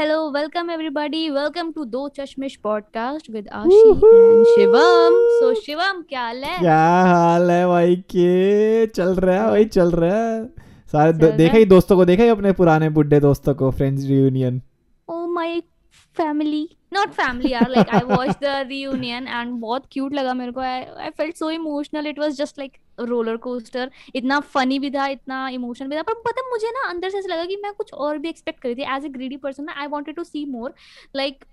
hello, welcome everybody. Welcome to Do Chashmish podcast with Ashi and Shivam. So Shivam, क्या हाल है? क्या हाल है भाई के? चल रहा है भाई, चल रहा है। सारे देखा ही दोस्तों को, देखा ही अपने पुराने बुड्ढे दोस्तों को, Friends reunion. Oh my family, not family यार, like I watched the reunion and बहुत cute लगा मेरे को। I felt so emotional. It was just like roller coaster. इतना फनी भी था, इतना इमोशन भी था, पर पता मुझे ना अंदर से ऐसा लगा कि मैं कुछ और भी एक्सपेक्ट करी थी। As a greedy person I wanted to see more, like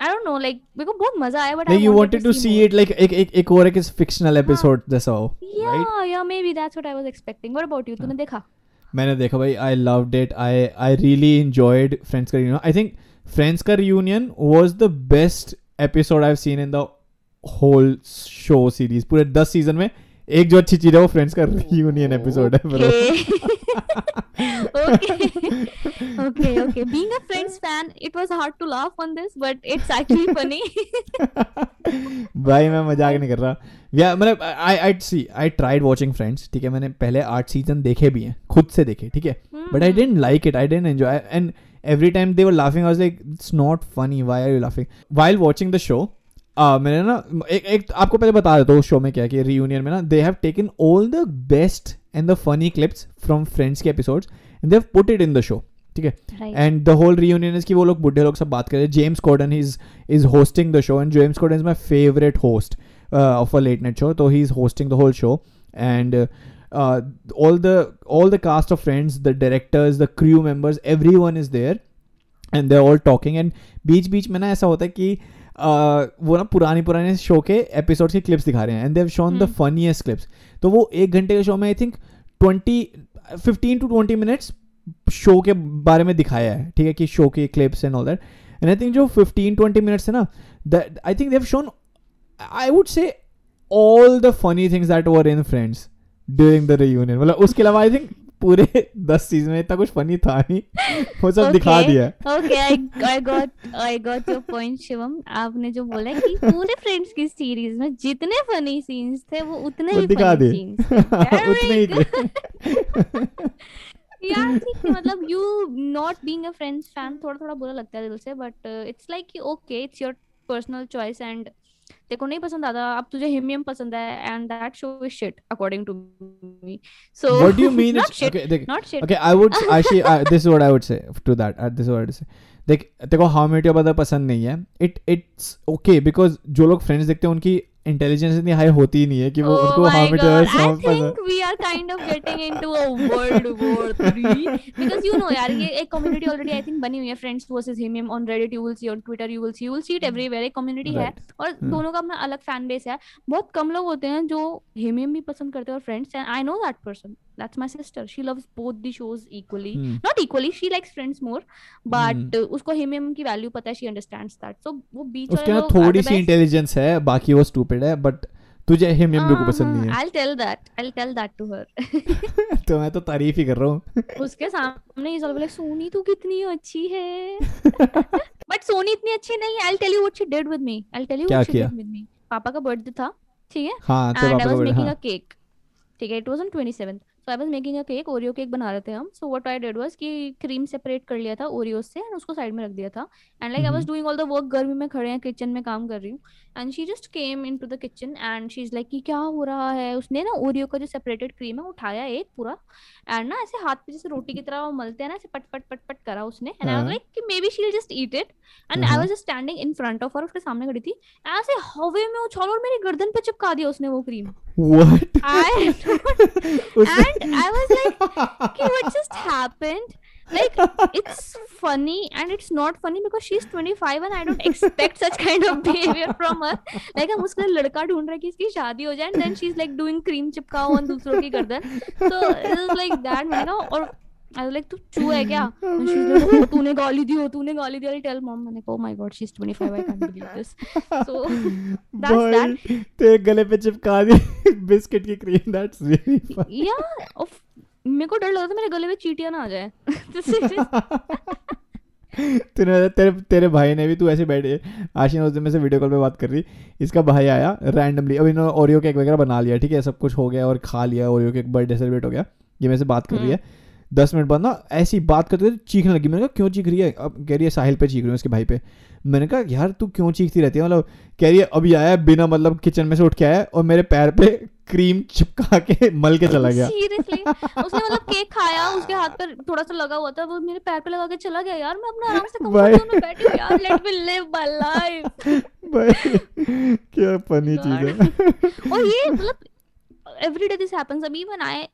I don't know, like मेरे को बहुत मजा आया, but I wanted to see it like एक और एक फिक्शनल एपिसोड जैसा हो, राइट? या maybe that's what I was expecting. What about you, तूने देखा? मैंने देखा भाई, I loved it. I really enjoyed Friends का रियूनियन। आई थिंक फ्रेंड्स का reunion was the best episode I have seen in the whole show series. पूरे 10 season में एक जो अच्छी चीज है वो फ्रेंड्स का रियूनियन एपिसोड है। Okay, being a Friends fan it was hard to laugh on this, but it's actually funny. भाई मैं मजाक नहीं कर रहा यार, मतलब आई ट्राइड वाचिंग फ्रेंड्स, ठीक है? मैंने पहले 8 सीजन देखे भी हैं, खुद से देखे, ठीक है, but I didn't like it, I didn't enjoy, and every time they were laughing I was like it's not funny, why are you laughing while watching the show. मैंने ना एक आपको पहले बता देता हूँ उस शो में क्या, कि रियूनियन में ना they have taken all the best and the funny clips from Friends के episodes and they have put it in the show, ठीक है? And the whole reunion is कि वो लोग बुढ़े लोग सब बात कर रहे। James Corden is hosting the show, and James Corden is my favourite host of a late night show, तो he is hosting the whole show, and all the cast of Friends, the directors, the crew members, everyone is there and they are all talking. And बीच बीच में ना ऐसा होता है कि वो ना पुराने शो के एपिसोड्स के क्लिप्स दिखा रहे हैं, and they have shown the funniest clips. तो वो एक घंटे के शो में I think 15 to 20 minutes show के बारे में दिखाया है, ठीक है, कि शो के clips and all that, and I think जो 15-20 मिनट्स है ना, I think they have shown, I would say, all the funny things that were in Friends during the reunion. मतलब उसके अलावा आई थिंक पूरे 10 सीजन में इतना कुछ फनी था नहीं, वो सब दिखा दिया। Okay, I got your point Shivam. आपने जो बोला कि पूरे फ्रेंड्स की सीरीज में जितने फनी सीन्स थे वो उतने ही फनी सीन्स उतने ही थे यार। ठीक है, मतलब you not being a Friends fan थोड़ा थोड़ा बुरा लगता है दिल से, but it's like okay, it's your personal choice, and देखो नहीं पसंद आता, अब तुझे हिम पसंद है, and that show is shit according to me. So what do you mean it's not shit? Okay, I would actually, this is what I would say to that, this is what I would say. देखो how met your mother पसंद नहीं है, it's okay, because जो लोग friends देखते हैं उनकी intelligence इतनी हाई होती ही नहीं है कि वो उसको हाउ मेट योर सॉन्ग पसंद। I think we are kind of getting into a world war 3 because you know यार, ये एक कम्युनिटी ऑलरेडी आई थिंक बनी हुई है, Friends versus him on Reddit, you will see on Twitter, you will see it everywhere. एक community है और दोनों का अपना अलग फैन बेस है। बहुत कम लोग होते हैं जो हिम भी पसंद करते हैं और Friends, and I know that person, that's my sister, she loves both the shows equally, not equally, she likes Friends more, but usko him ki value pata hai, she understands that, so wo beech wale uske na thodi si intelligence hai, baki wo stupid hai, but tujhe him ko pasand nahi hai। I'll tell that to her। to main to tareef hi kar raha hu uske samne, is all like soni tu kitni achhi hai, but soni itni achhi nahi hai। I'll tell you what she did with me। papa ka birthday tha, theek hai, ha, and I was making a cake, theek hai, it was on 27th, so I was making a cake, Oreo cake बना रहे थे हम। So what I did was कि cream separate कर लिया था Oreos से and उसको side में रख दिया था, and like I was doing all the work, गर्मी में खड़े हैं किचन में काम कर रही हूँ, and she just came into the kitchen and she's like कि क्या हो रहा है। उसने ना Oreo का जो separated cream है उठाया एक पूरा, and ना ऐसे हाथ पे जैसे रोटी की तरह मलते हैं ना, ऐसे पट पट पट पट करा उसने, and I was like कि maybe she'll just eat it, and I was just standing in front of her, उसके सामने खड़ी थी, ऐसे हवे में उछाल और मेरी गर्दन पे चिपका दिया उसने वो cream। What? And I was like, okay, what just happened? Like, it's funny and it's not funny because she's 25 and I don't expect such kind of behavior from her. Like, I'm उसके लिए लड़का ढूंढ रहा कि इसकी शादी हो जाए, and then she's like doing cream चिपकाओ on दूसरों की गर्दन, so it was like that, मैंने कहा, और I was like, तू चू है क्या? And she's like, oh, तूने गाली दी। I'll tell mom, मैंने कहा, oh my god, she's 25, I can't believe this. So that's boy, that. तेरे गले पे चिपका दी बिस्किट की cream, that's really funny. Yeah, मेरे को डर लगा था मेरे गले पे चीटियां ना आ जाए। तेरे भाई ने भी, तू ऐसे बैठे, आशीन उस दिन में से वीडियो कॉल पे बात कर रही, इसका भाई आया रैंडमली, अब इन्होंने ओरियो केक वगैरह बना लिया, ठीक है, सब कुछ हो गया और खा लिया, ओरियो केक बर्थडे सेलिब्रेट हो गया, ये मेरे से बात कर रही है, 10 मिनट बाद ना ऐसी बात करते थे, चीखने लगी। मैंने कहा क्यों चीख रही है? अब कह रही है साहिल पे चीख रही है, उसके भाई पे। मैंने कहा यार तू क्यों चीखती रहती है? मतलब कह रही है अभी आया बिना मतलब किचन में से उठ के आया और मेरे पैर पे क्रीम चिपका के मल के चला गया। सीरियसली उसने मतलब केक खाया, उसके हाथ पर थोड़ा सा लगा हुआ था, वो मेरे पैर पे लगा के चला गया। यार मैं अपना आराम से कंफर्ट में बैठी हूं यार, let me live my life. भाई क्या फनी चीज है। और ये मतलब एवरी डे दिस हैपेंस। अभी even I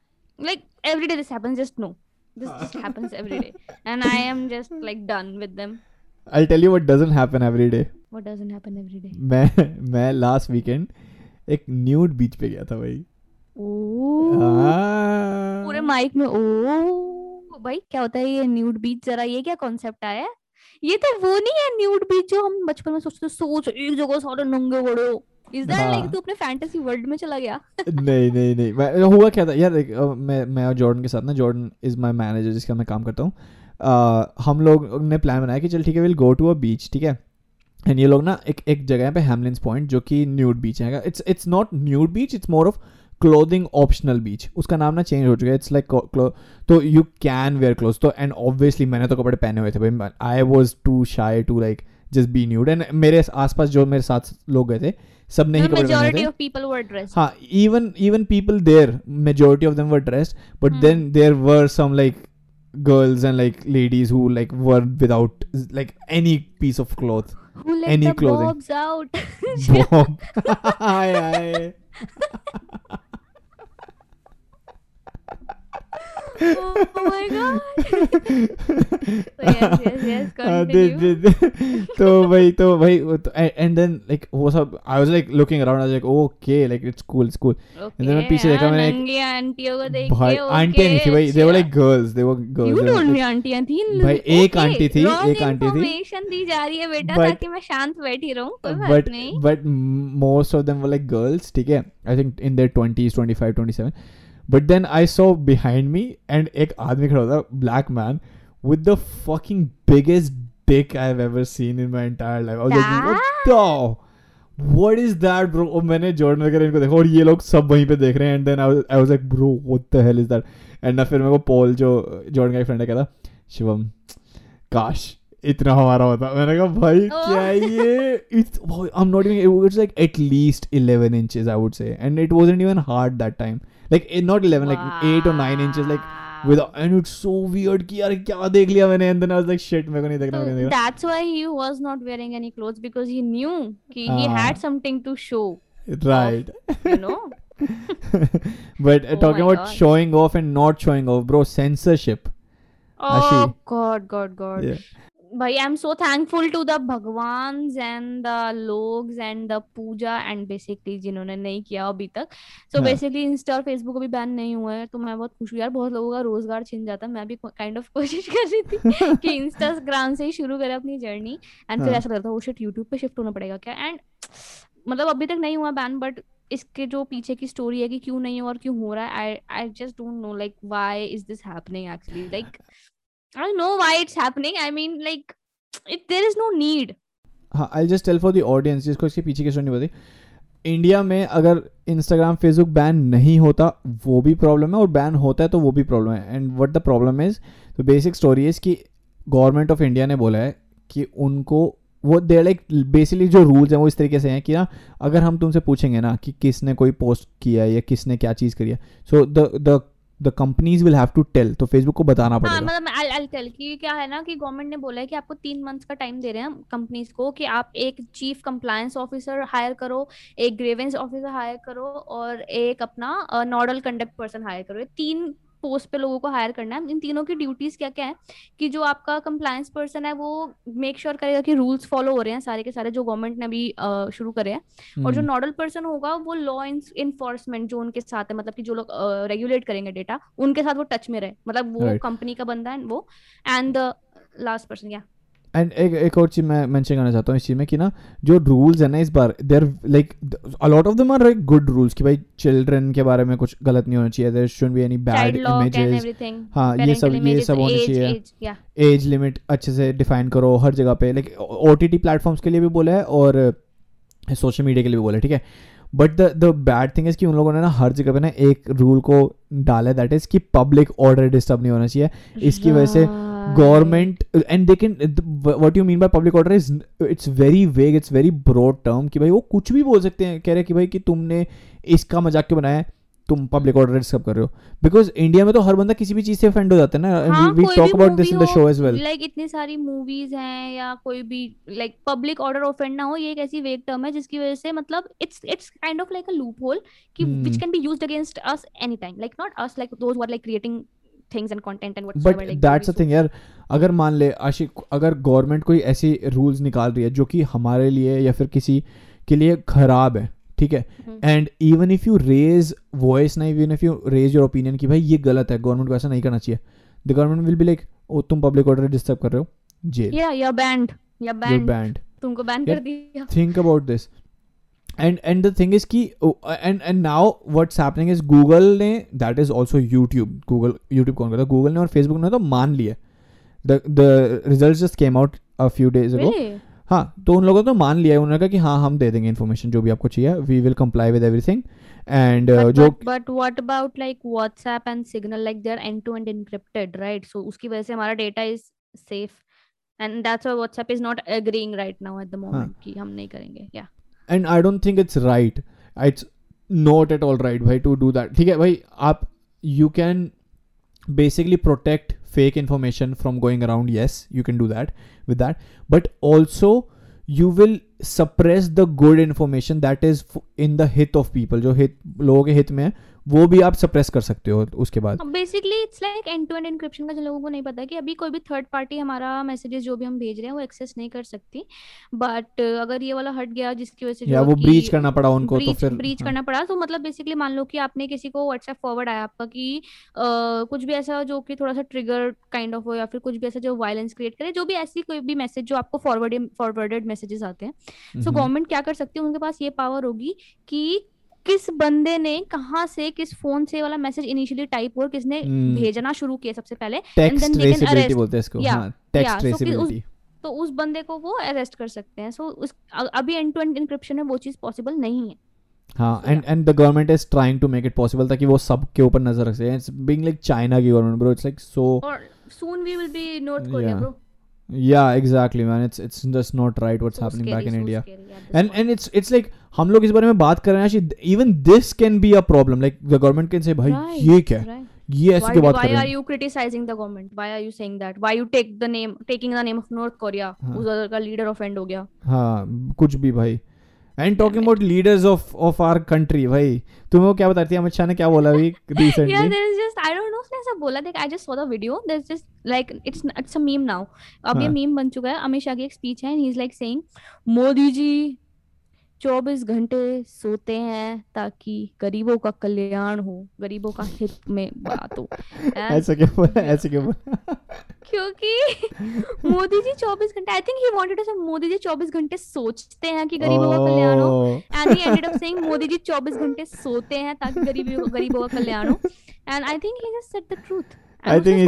like every day this happens, just no this just happens every day and I am just like done with them. I'll tell you what doesn't happen every day. What doesn't happen every day? मैं last weekend एक nude beach पे गया था भाई। ओह पूरे mic में ओह भाई क्या होता है ये nude beach? जरा ये क्या concept आया? ये तो वो नहीं है nude beach जो हम बचपन में सोचते सोच एक जगह सारे नंगे बड़े हो। Is that like तू अपने fantasy world में चला गया? नहीं मैं हुआ क्या था यार, मैं और जॉर्डन के साथ ना, जॉर्डन इज माय मैनेजर जिसका मैं काम करता हूँ, हम लोग ने प्लान बनाया कि चल ठीक है विल गो टू अ बीच, ठीक है। एंड ये लोग ना एक जगह पे हैमलिन्स पॉइंट जो कि न्यूड बीच है, it's not nude beach, it's more of clothing optional beach. उसका नाम ना चेंज हो चुका है, इट्स लाइक तो यू कैन वेयर क्लोथ। तो एंड ऑब्वियसली मैंने तो कपड़े पहने हुए थे भाई, I was too shy to like just be nude. And मेरे आसपास जो मेरे साथ लोग गए थे सब नहीं कपड़े पहने थे। हाँ even people there majority of them were dressed, but then there were some like girls and like ladies who like were without like any piece of cloth, any clothing. Oh my God. So yes, continue. तो भाई and then like वो सब I was like looking around, I was like okay like it's cool. Okay, and then मैं पीछे देखा, मैंने नंगी आंटियों को देख के भाई आंटियां नहीं थी भाई, they were like girls. You told me आंटियां थी भाई, एक आंटी थी। इनफॉरमेशन दी जा रही है बेटा ताकि मैं शांत बैठी रहूं, कोई बात नहीं। But most of them were like girls, ठीक है, I think in their 20s, 25, 27. But then I saw behind me and एक आदमी खड़ा था, black man with the fucking biggest dick I've ever seen in my entire life. I was like, what is that bro? और मैंने Jordan वगैरह इनको देखा और ये लोग सब वहीं पे देख रहे हैं। And then I was like, bro, what the hell is that? And ना फिर मेरे को पॉल जो जॉर्डन का एक फ्रेंड है कहता, शिवम काश इतना हमारा होता। मैंने कहा भाई क्या ये, I'm not even, it's like at least 11 inches I would say, and it wasn't even hard that time. Like not 11, wow. Like 8 or 9 inches, like without, and it's so weird कि यार क्या देख लिया मैंने। And then I was like shit, मेरे को नहीं देखना, मेरे को नहीं देखना। That's why he was not wearing any clothes because he knew कि he had something to show. Right. Of, you know. But talking about God. Showing off and not showing off, bro, censorship. Oh Ashi. God. Yeah. Bhai, I'm so thankful to the Bhagwans and the logs and the puja and basically जिन्होंने नहीं किया अभी तक। So basically Insta और Facebook अभी ban नहीं हुआ है, तो मैं बहुत खुश हूँ यार, बहुत लोगों का रोजगार छिन जाता। मैं भी kind of कोशिश कर रही थी कि Instagram से ही शुरू करें अपनी जर्नी, and फिर ऐसा करता हूँ shit YouTube पे शिफ्ट होना पड़ेगा क्या। And मतलब अभी तक नहीं हुआ बैन, बट इसके जो पीछे की स्टोरी है कि क्यों नहीं और क्यों हो रहा है, I just don't know like why is this happening actually, like I don't know why it's happening. I mean, like, there is no need. हाँ, I'll just tell for the audience जिसको इसके पीछे की स्टोरी नहीं पता। India में अगर Instagram, Facebook ban नहीं होता वो भी प्रॉब्लम है, और बैन होता है तो वो भी प्रॉब्लम है। And what the problem is, तो बेसिक स्टोरी इज कि गवर्नमेंट ऑफ इंडिया ने बोला है कि उनको वो दे लाइक बेसिकली जो रूल्स हैं वो इस तरीके से हैं कि ना अगर हम तुमसे पूछेंगे ना कि किसने कोई पोस्ट किया या किसने क्या चीज़ करी है, सो the companies will have to tell, तो Facebook को बताना पड़ेगा। हाँ मतलब I'll tell कि क्या है ना कि गवर्नमेंट ने बोला है कि आपको 3 months का टाइम दे रहे हैं कंपनीज को कि आप एक चीफ कंप्लायंस ऑफिसर हायर करो, एक ग्रीवेंस ऑफिसर हायर करो और एक अपना नोडल कंडक्ट पर्सन हायर करो। 3 पोस्ट पे लोगों को हायर करना है। इन तीनों की ड्यूटीज क्या क्या है कि जो आपका कंप्लायंस पर्सन है वो मेक श्योर करेगा कि रूल्स फॉलो हो रहे हैं सारे के सारे जो गवर्नमेंट ने अभी शुरू करे हैं, और जो नोडल पर्सन होगा वो लॉ इन्फोर्समेंट जो उनके साथ है, मतलब कि जो लोग रेगुलेट करेंगे डेटा उनके साथ वो टच में रहे, मतलब वो कंपनी का बंदा है वो, एंड लास्ट पर्सन। या एंड एक और चीज मैं मेंशन करना चाहता हूँ इस चीज़ में कि ना जो रूल्स है ना इस बार there like a lot of them are like good rules कि भाई चिल्ड्रन के बारे में कुछ गलत नहीं होना चाहिए, there shouldn't be any bad images. हाँ ये सब होना चाहिए, एज लिमिट अच्छे से डिफाइन करो हर जगह पे, लाइक OTT प्लेटफॉर्म्स के लिए भी बोला है और सोशल मीडिया के लिए भी बोला है, ठीक है। But the bad thing is कि उन लोगों ने ना हर जगह पे ना एक रूल को डाला, दैट इज कि पब्लिक ऑर्डर डिस्टर्ब नहीं होना चाहिए. इसकी वजह से government and they can, what you mean by public order is it's very vague, it's very broad term कि भाई वो कुछ भी बोल सकते हैं. कह रहे कि भाई कि तुमने इसका मजाक क्यों बनाया, तुम पब्लिक ऑर्डर डिस्टर्ब कर रहे हो. बिकॉज इंडिया में तो हर बंदा किसी भी चीज से ऑफेंड हो जाता है ना. We talk about this in the show as well, like इतनी सारी मूवीज हैं या कोई भी लाइक पब्लिक ऑर्डर ऑफेंड ना हो, ये एक ऐसी वेग टर्म है जिसकी वजह से मतलब it's kind of like a loophole कि which can be used against us any time, like not us like those who are like creating things and content and whatever. But that's a thing यार, अगर मान ले आशिक, अगर government कोई ऐसी rules निकाल रही है जो कि हमारे लिए या फिर किसी के लिए खराब है, ठीक है, and even if you raise voice ना, even if you raise your opinion कि भाई ये गलत है, गवर्नमेंट को ऐसा नहीं करना चाहिए, the government will be like oh तुम पब्लिक ऑर्डर डिस्टर्ब कर रहे हो, जेल, या या बैंड, या बैंड, तुमको बैन कर दिया. Think about this. And the thing is कि and now what's happening is Google ने, that is also YouTube, Google YouTube कौन करता है, गूगल ने और फेसबुक ने तो मान लिया. The results just came out a few days ago. हाँ, तो उन लोगों ने तो मान लिया है, उन्होंने कहा कि हाँ हम दे देंगे इन्फॉर्मेशन जो भी आपको चाहिए, we will comply with everything. And जो but what about like WhatsApp and Signal, like they are end to end encrypted right, so उसकी वजह से हमारा data is safe and that's why WhatsApp is not agreeing right now at the moment कि हम नहीं करेंगे. या and I don't think it's right, it's not at all right भाई टू डू दैट. ठीक है भाई, आप you can basically protect fake information from going around, yes you can do that with that, but also you will suppress the good information that is in the hit of people, जो hit लोगों के हित में है वो भी आप suppress कर सकते हो. उसके बाद basically it's like end to end encryption का, जो लोगों को नहीं पता है कि अभी कोई भी थर्ड पार्टी हमारा मैसेजेस जो भी हम भेज रहे हैं वो एक्सेस नहीं कर सकती, बट अगर ये वाला हट गया जिसकी वजह से जो वो ब्रीच करना पड़ा उनको, तो फिर ब्रीच करना पड़ा. तो मतलब बेसिकली मान लो कि आपने किसी को व्हाट्सएप फॉरवर्ड आया आपका कि कुछ भी ऐसा जो कि थोड़ा सा ट्रिगर काइंड ऑफ हो या फिर कुछ भी ऐसा जो वायलेंस क्रिएट करे, जो भी ऐसी कोई भी मैसेज जो आपको फॉरवर्डेड मैसेजेस आते हैं, सो गवर्नमेंट क्या कर सकती है, उनके पास ये पावर होगी कि किस बंदे ने कहाँ से किस फोन से वाला मैसेज इनिशियली टाइप हो, किसने भेजना शुरू किया सबसे पहले, and then they can arrest बोलते हैं इसको. हां, टेक्स्ट ट्रेसेबिलिटी, तो उस बंदे को वो अरेस्ट कर सकते हैं. सो अभी एंड टू एंड एनक्रिप्शन में वो चीज पॉसिबल नहीं है. हाँ, and the government is trying to make it possible ताकि वो सब के ऊपर नजर रख सके. इट्स बीइंग लाइक चाइना की government bro, it's like so, और soon we will be North Korea bro. Yeah, exactly, man. It's just not right what's so happening back in India. And it's like हम लोग इस बारे में बात कर रहे हैं, even this can be a problem. Like the government can say, भाई ये क्या है? ये ऐसे क्यों बात कर रहे हैं? Why are you criticizing the government? Why are you saying that? Why you taking the name of North Korea? उस जगह का leader offend हो गया. हाँ, कुछ भी भाई. And talking about leaders of our country, भाई तुम्हें क्या बताती है अमित शाह ने क्या बोला अभी recently? Yeah, there is just I don't know उसने ऐसा बोला, देख I just saw the video, there's just like it's a meme now. अब ये meme बन चुका है. अमित शाह की एक speech है and he's like saying Modi ji 24 घंटे सोते हैं ताकि गरीबों का कल्याण हो, गरीबों का हित में बात हो. ऐसा क्या बोला क्योंकि मोदी जी 24 घंटे, I think he wanted to say Modi ji 24 घंटे सोचते हैं कि गरीबों का कल्याण हो, and he ended up saying Modi ji 24 घंटे सोते हैं ताकि गरीबों का कल्याण हो. And I think he just said the truth. I think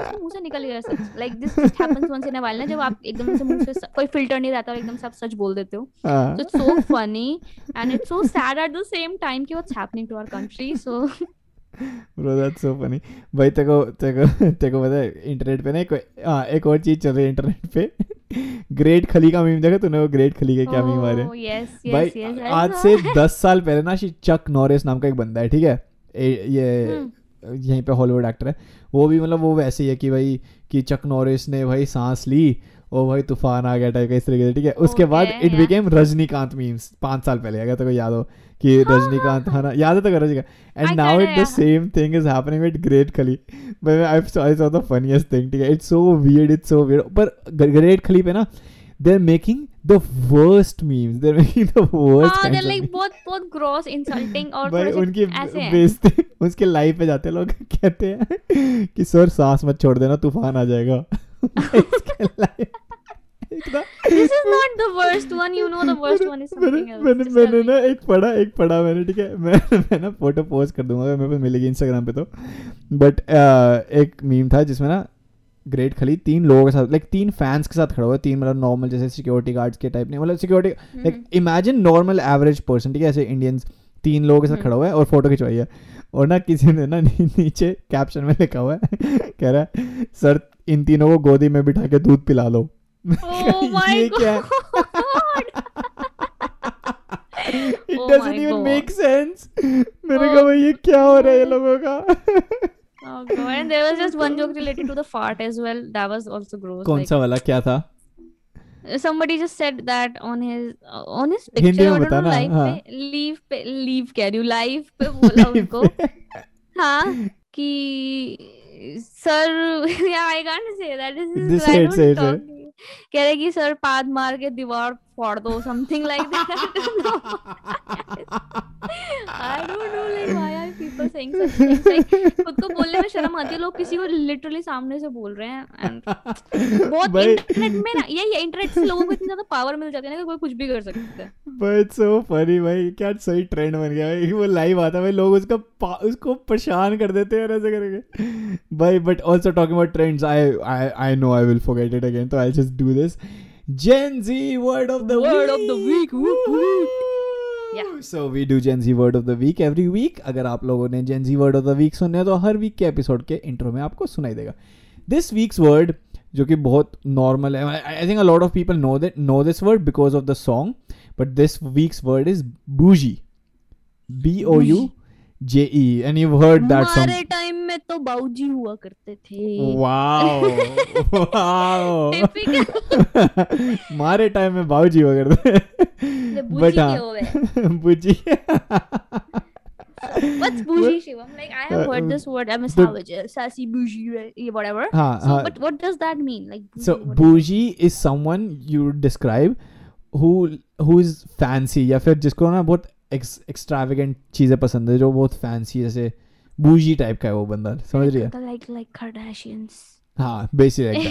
इसके मुंह से निकल गया सच. Like this just happens once in a while ना, जब आप एकदम से मुंह से कोई filter नहीं रहता और एकदम सब सच बोल देते हो. So it's so funny and it's so sad at the same time कि what's happening to our country. So bro that's so funny. भाई तेको पता है इंटरनेट पे ना एक और चीज चल रही है इंटरनेट पे. ग्रेट खली का मीम देखा तूने? वो ग्रेट खली के क्या मीम आ रहे हैं? Yes, आज से 10 साल पहले ना चक नॉरिस नाम का एक बंदा है, ठीक है, यहीं पे हॉलीवुड एक्टर है, वो भी मतलब वो वैसे ही है कि भाई कि चक नॉरिस ने भाई सांस ली और भाई तूफान आ गया टाइप का, इस तरीके से, ठीक है. उसके बाद इट बिकेम रजनीकांत मीम्स 5 साल पहले, अगर तो याद हो कि रजनीकांत है ना, याद है तो Rajinikanth. And now it the same thing is happening with great Khali. But I saw the funniest thing, ठीक है, इट्स सो वियर्ड. पर ग्रेट खली पे ना they're making the worst memes, they're making the worst kinds they're of like memes. both gross, insulting और थोड़े उनकी बेइज्जती. उसके लाइव पे जाते लोग कहते हैं कि सर सांस मत छोड़ देना तूफान आ जाएगा. इसके live This is not the worst one, you know the worst one is something else. मैंने ना एक पढ़ा मैंने, ठीक है, मैं ना फोटो पोस्ट कर दूंगा, मेरे पास मिलेगी Instagram पे तो. बट एक मीम था जिसमें ना ग्रेड खली तीन लोगों के साथ, लाइक तीन फैंस के साथ खड़ा हुआ है, तीन मतलब नॉर्मल जैसे सिक्योरिटी गार्ड्स के टाइप नहीं, मतलब security like imagine normal average person, ठीक है, ऐसे इंडियंस तीन लोगों के साथ खड़ा हुआ है और फोटो खिंचवाई है, और ना किसी ने ना नीचे कैप्शन में लिखा हुआ है कह रहा है सर इन तीनों को गोदी में बिठा के दूध पिला लो। ये क्या है? It doesn't even make sense. मैंने कहा भाई ये क्या हो रहा है ये लोगों का? Oh God. And there was just one joke related to the fart as well. That was also gross. कौन सा वाला क्या था? Somebody just said that on his picture or on live पे leave कह रही हूँ live पे बोला उनको हाँ कि sir yeah I can't say that this is I don't talk कह रहे कि सर पाद मार के दीवार फोड़ दो something like that. I don't know like why are people saying such things, like खुद को बोलने में शर्म आती है, लोग किसी को literally सामने से बोल रहे हैं and बहुत इंटरनेट में ना ये इंटरनेट से लोगों को इतनी ज्यादा पावर मिल जाती है ना कि कोई कुछ भी कर सकता है। But so funny भाई, क्या सही ट्रेंड बन गया भाई, वो लाइव आता है भाई लोग उसको परेशान कर देते हैं ऐसे करके भाई। But also talking about trends, I know I will forget it again, so I'll just do this. Gen Z word of the week. Whoop, whoop. Yeah. So we do Gen Z word of the week every week. अगर आप लोगों ने Gen Z word of the week सुनने हैं तो हर week के episode के इंट्रो में आपको सुनाई देगा। This week's word जो कि बहुत नॉर्मल है, I think a lot of people know this word because of the song, but this week's word is bougie. B-O-U-J-E. And you've heard that song. हमारे टाइम में तो बाउजी हुआ करते थे। वाओ। टिपिकल। हमारे टाइम में बाउजी हुआ करते थे। बूजी क्या होवे? बूजी। What's bougie, Shivam? Like I have heard this word, I'm a savage, sassy bougie, whatever. So, but what does that mean? Like bougie, so bougie is someone you describe who is fancy या फिर जिसको ना बहुत extravagant चीजें पसंद है, जो बहुत fancy जैसे बूजी टाइप का है वो बंदा, समझ रही है? Like Kardashians. हाँ, basically like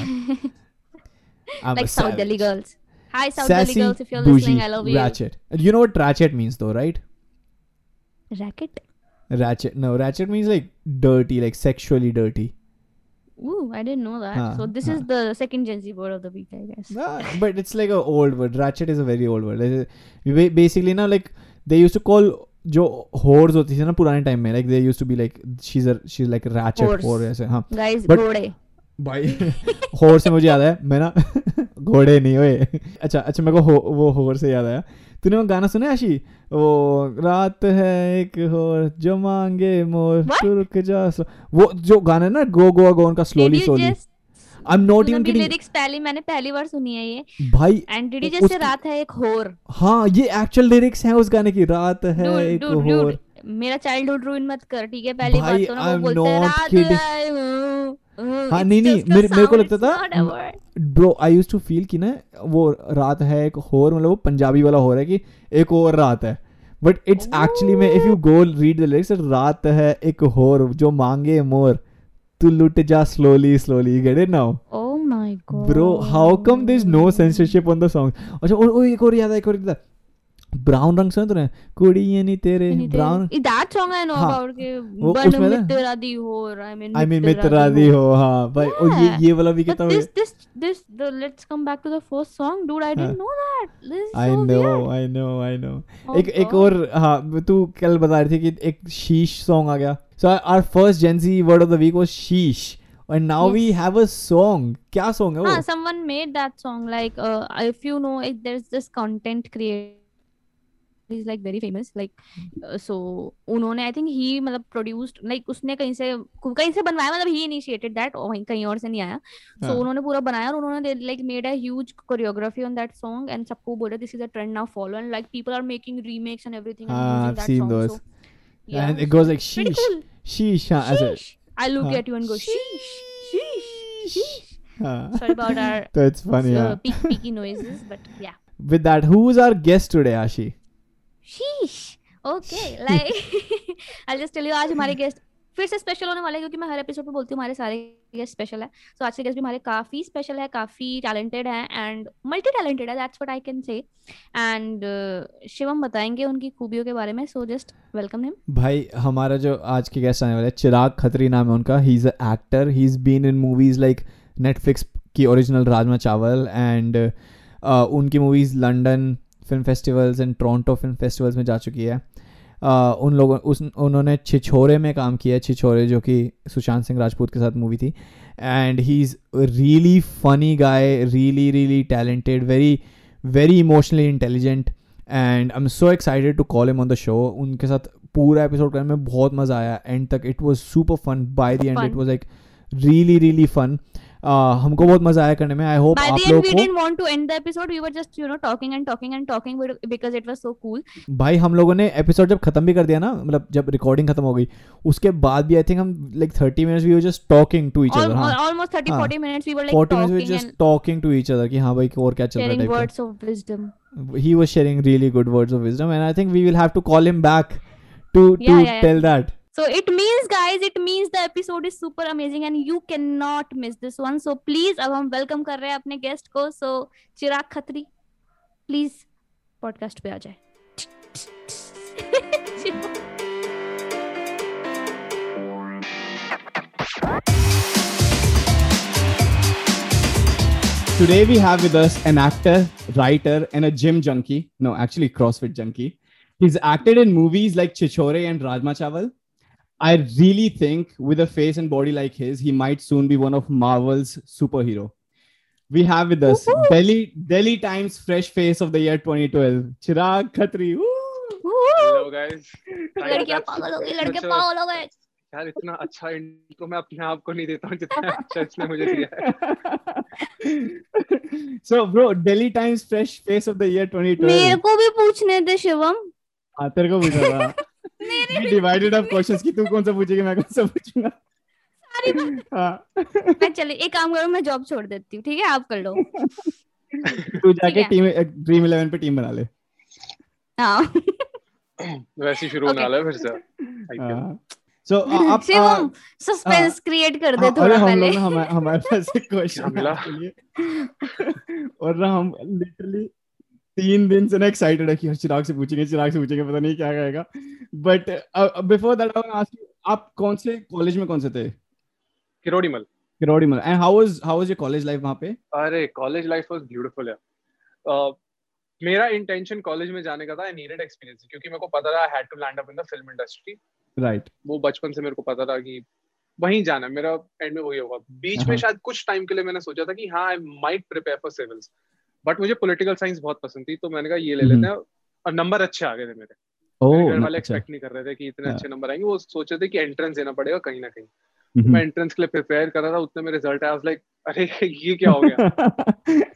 that. Like South Delhi girls. Hi South Delhi girls, if you're listening, I love you. Ratchet. You know what ratchet means though, right? Racket? Ratchet. No, ratchet means like dirty, like sexually dirty. Ooh, I didn't know that. So this is the second Gen Z word of the week, I guess. But it's like an old word. Ratchet is a very old word. Basically now like they used to call जो whores होती थी ना पुराने time में, like they used to be like she's like ratchet whore ऐसे, हाँ guys घोड़े भाई whore से मुझे याद आया, मैं ना घोड़े नहीं हुए। अच्छा मेरे को वो whore से याद आया, तूने वो गाना सुना है आशी, वो रात है एक whore जो मांगे मोर तुर्क जा, वो जो गाना है ना go go go उनका slowly I'm not even kidding. Lyrics पहली मैंने पहली बार सुनी है ये भाई, and did you just say रात है एक होर? हाँ ये actual lyrics हैं उस गाने की, रात है एक होर। मेरा childhood ruin मत कर, ठीक है? पहली बार तो ना वो बोलते हैं रात है वो। हाँ नहीं मेरे को लगता था bro I used to feel कि ना वो रात है एक होर मतलब वो पंजाबी वाला हो रहा है कि एक और रात है, but it's actually में if you go read the lyrics रात है एक होर जो मांगे मोर to loot ja slowly, you get it now? Oh my god. Bro, how come there's no censorship on the song? अच्छा और एक और याद है, एक और इधर ब्राउन रंग सुन तो रहे कुड़ी ये नहीं तेरे brown that song I know about के बन मित्रादी हो I mean मित्रादी हो हाँ भाई, और ये वाला भी कहता हूँ this the let's come back to the first song dude I didn't know that this is so weird. I know एक और हाँ तू कल बता रही थी कि एक शीश song आ गया. So our first Gen Z word of the week was sheesh. And now we have a song. Kya song hai wo? Haan, someone made that song. Like, if you know, there's this content creator. He's like very famous. Like, so, unhone, I think he matlab, produced, like, usne kahin se banwaya, matlab, he initiated that. Oh, kahin aur se nahi aaya. So, unhone pura banaya. And unhone, they, like, made a huge choreography on that song. And sabko bola, this is a trend now follow. And, like, people are making remakes and everything. And I've seen those. So, yeah, and it goes like sheesh, cool. Sheesh, sheesh. I look at you and go sheesh. Sorry about our that's funny, peaky noises, but yeah. With that, who's our guest today, Ashi? Sheesh. Okay, like I'll just tell you, आज हमारे guest फिर से special होने वाला है क्योंकि मैं हर episode पे बोलती हूँ हमारे सारे गेस्ट स्पेशल है, सो आज के गेस्ट भी हमारे काफी स्पेशल है, काफी टैलेंटेड है एंड मल्टी टैलेंटेड है, that's what I can say, and Shivam बताएंगे उनकी खूबियों के बारे में, सो जस्ट वेलकम हिम। भाई हमारा जो आज के गेस्ट आने वाला है चिराग खत्री नाम है उनका, he is a actor, he is been in movies like Netflix की ओरिजिनल राजमा चावल एंड उनकी movies London film festivals and Toronto film festivals में जा चुकी है. उन लोगों उन्होंने छिछोरे में काम किया है, छिछोरे जो कि सुशांत सिंह राजपूत के साथ मूवी थी. And he is really funny guy, really really talented, very very emotionally intelligent and I am so excited to call him on the show. उनके साथ पूरा एपिसोड करने में बहुत मज़ा आया एंड तक. It was super fun by the end. It was like really really fun. हमको बहुत मजा आया करने में. आई होप आप लोगों को. We didn't want to end the episode. We were just talking because it was so cool. भाई हम लोगों ने एपिसोड जब खत्म भी कर दिया ना, मतलब जब रिकॉर्डिंग खत्म हो गई उसके बाद भी आई थिंक हम like 30 minutes we were just talking to each other. Almost 30-40 minutes we were like 40 minutes we were just talking to each other कि हाँ भाई और क्या चल रहा है. Sharing words of wisdom. He was sharing really good words of wisdom and I think we will have to call him back to tell that. So it means guys, it means the episode is super amazing and you cannot miss this one. So please, अब हम welcome कर रहे हैं अपने guest को. So Chirag Khatri please podcast पे आ जाए. Today we have with us an actor, writer and a gym junkie. No, actually CrossFit junkie. He's acted in movies like Chhichhore and Rajma Chawal. I really think with a face and body like his, he might soon be one of Marvel's superhero. We have with us Delhi Times Fresh Face of the Year 2012, Chirag Khatri. Hello guys. लड़कियाँ पागल हो गई, लड़के पागल हो गए. यार इतना अच्छा इंट्रो मैं अपने आप को नहीं देता हूँ जितना अच्छा इसने मुझे दिया. So bro, Delhi Times Fresh Face of the Year 2012. मेरे को भी पूछने दे शिवम. हाँ तेरे को पूछा था. We divided up questions कि तू कौन सा पूछेगी मैं कौन सा पूछूंगा. सारी बात. मैं चलो एक काम करो, मैं जॉब छोड़ देती हूँ. ठीक है आप कर लो. तू जाके टीम ड्रीम 11 पे टीम बना ले. हाँ वैसे शुरू होने वाला है फिर से. So आप सस्पेंस क्रिएट कर दे थोड़ा पहले. हमारे पास एक क्वेश्चन मिला और ना हम लिटरली 3 दिन से ना एक्साइटेड है कि चिराग से पूछेंगे पता नहीं क्या कहेगा. But before that I want to ask you, आप कौन से कॉलेज में कौन से थे? Kirorimal. And how was your college life वहां पे? अरे कॉलेज लाइफ वाज ब्यूटीफुल यार. मेरा इंटेंशन कॉलेज में जाने का था. आई नीडेड एक्सपीरियंस क्योंकि मेरे को पता था I had to land up in the film industry. Right. वो बचपन से मेरे को पता था कि वहीं जाना, मेरा एंड में वही होगा. बीच में शायद कुछ टाइम के लिए मैंने सोचा था कि हां I might prepare for civils, but मुझे पॉलिटिकल साइंस बहुत पसंद थी तो मैंने कहा ये ले लेते हैं. और नंबर अच्छे आ गए थे मेरे. घर वाले एक्सपेक्ट नहीं कर रहे थे कि इतने अच्छे नंबर आएंगे. वो सोचे थे कि एंट्रेंस देना पड़ेगा कहीं ना कहीं. मैं एंट्रेंस के लिए प्रिपेयर कर रहा था, उतने में रिजल्ट आया. आई वाज लाइक अरे ये क्या हो गया.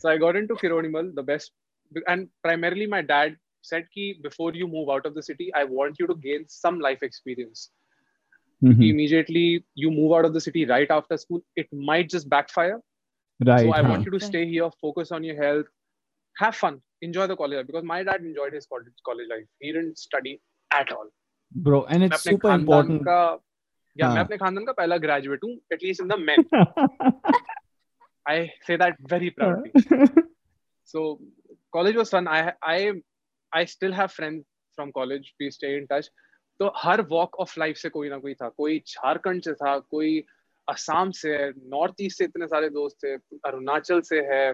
So I got into Kirorimal the best and primarily my dad said ki before you move out of the city I want you to gain some life experience. Immediately you move out of the city right after school it might just backfire. Right. So I want you to stay here, focus on your health, have fun, enjoy the college life because my dad enjoyed his college life. He didn't study at all. Bro and it's super important. मैं अपने खानदान का पहला graduate हूँ at least in the men. I say that very proudly. So college was fun. I still have friends from college. We stay in touch. तो हर walk of life से कोई ना कोई था. कोई झारखंड से था, कोई असम से, नॉर्थ ईस्ट से इतने सारे दोस्त थे, अरुणाचल से है.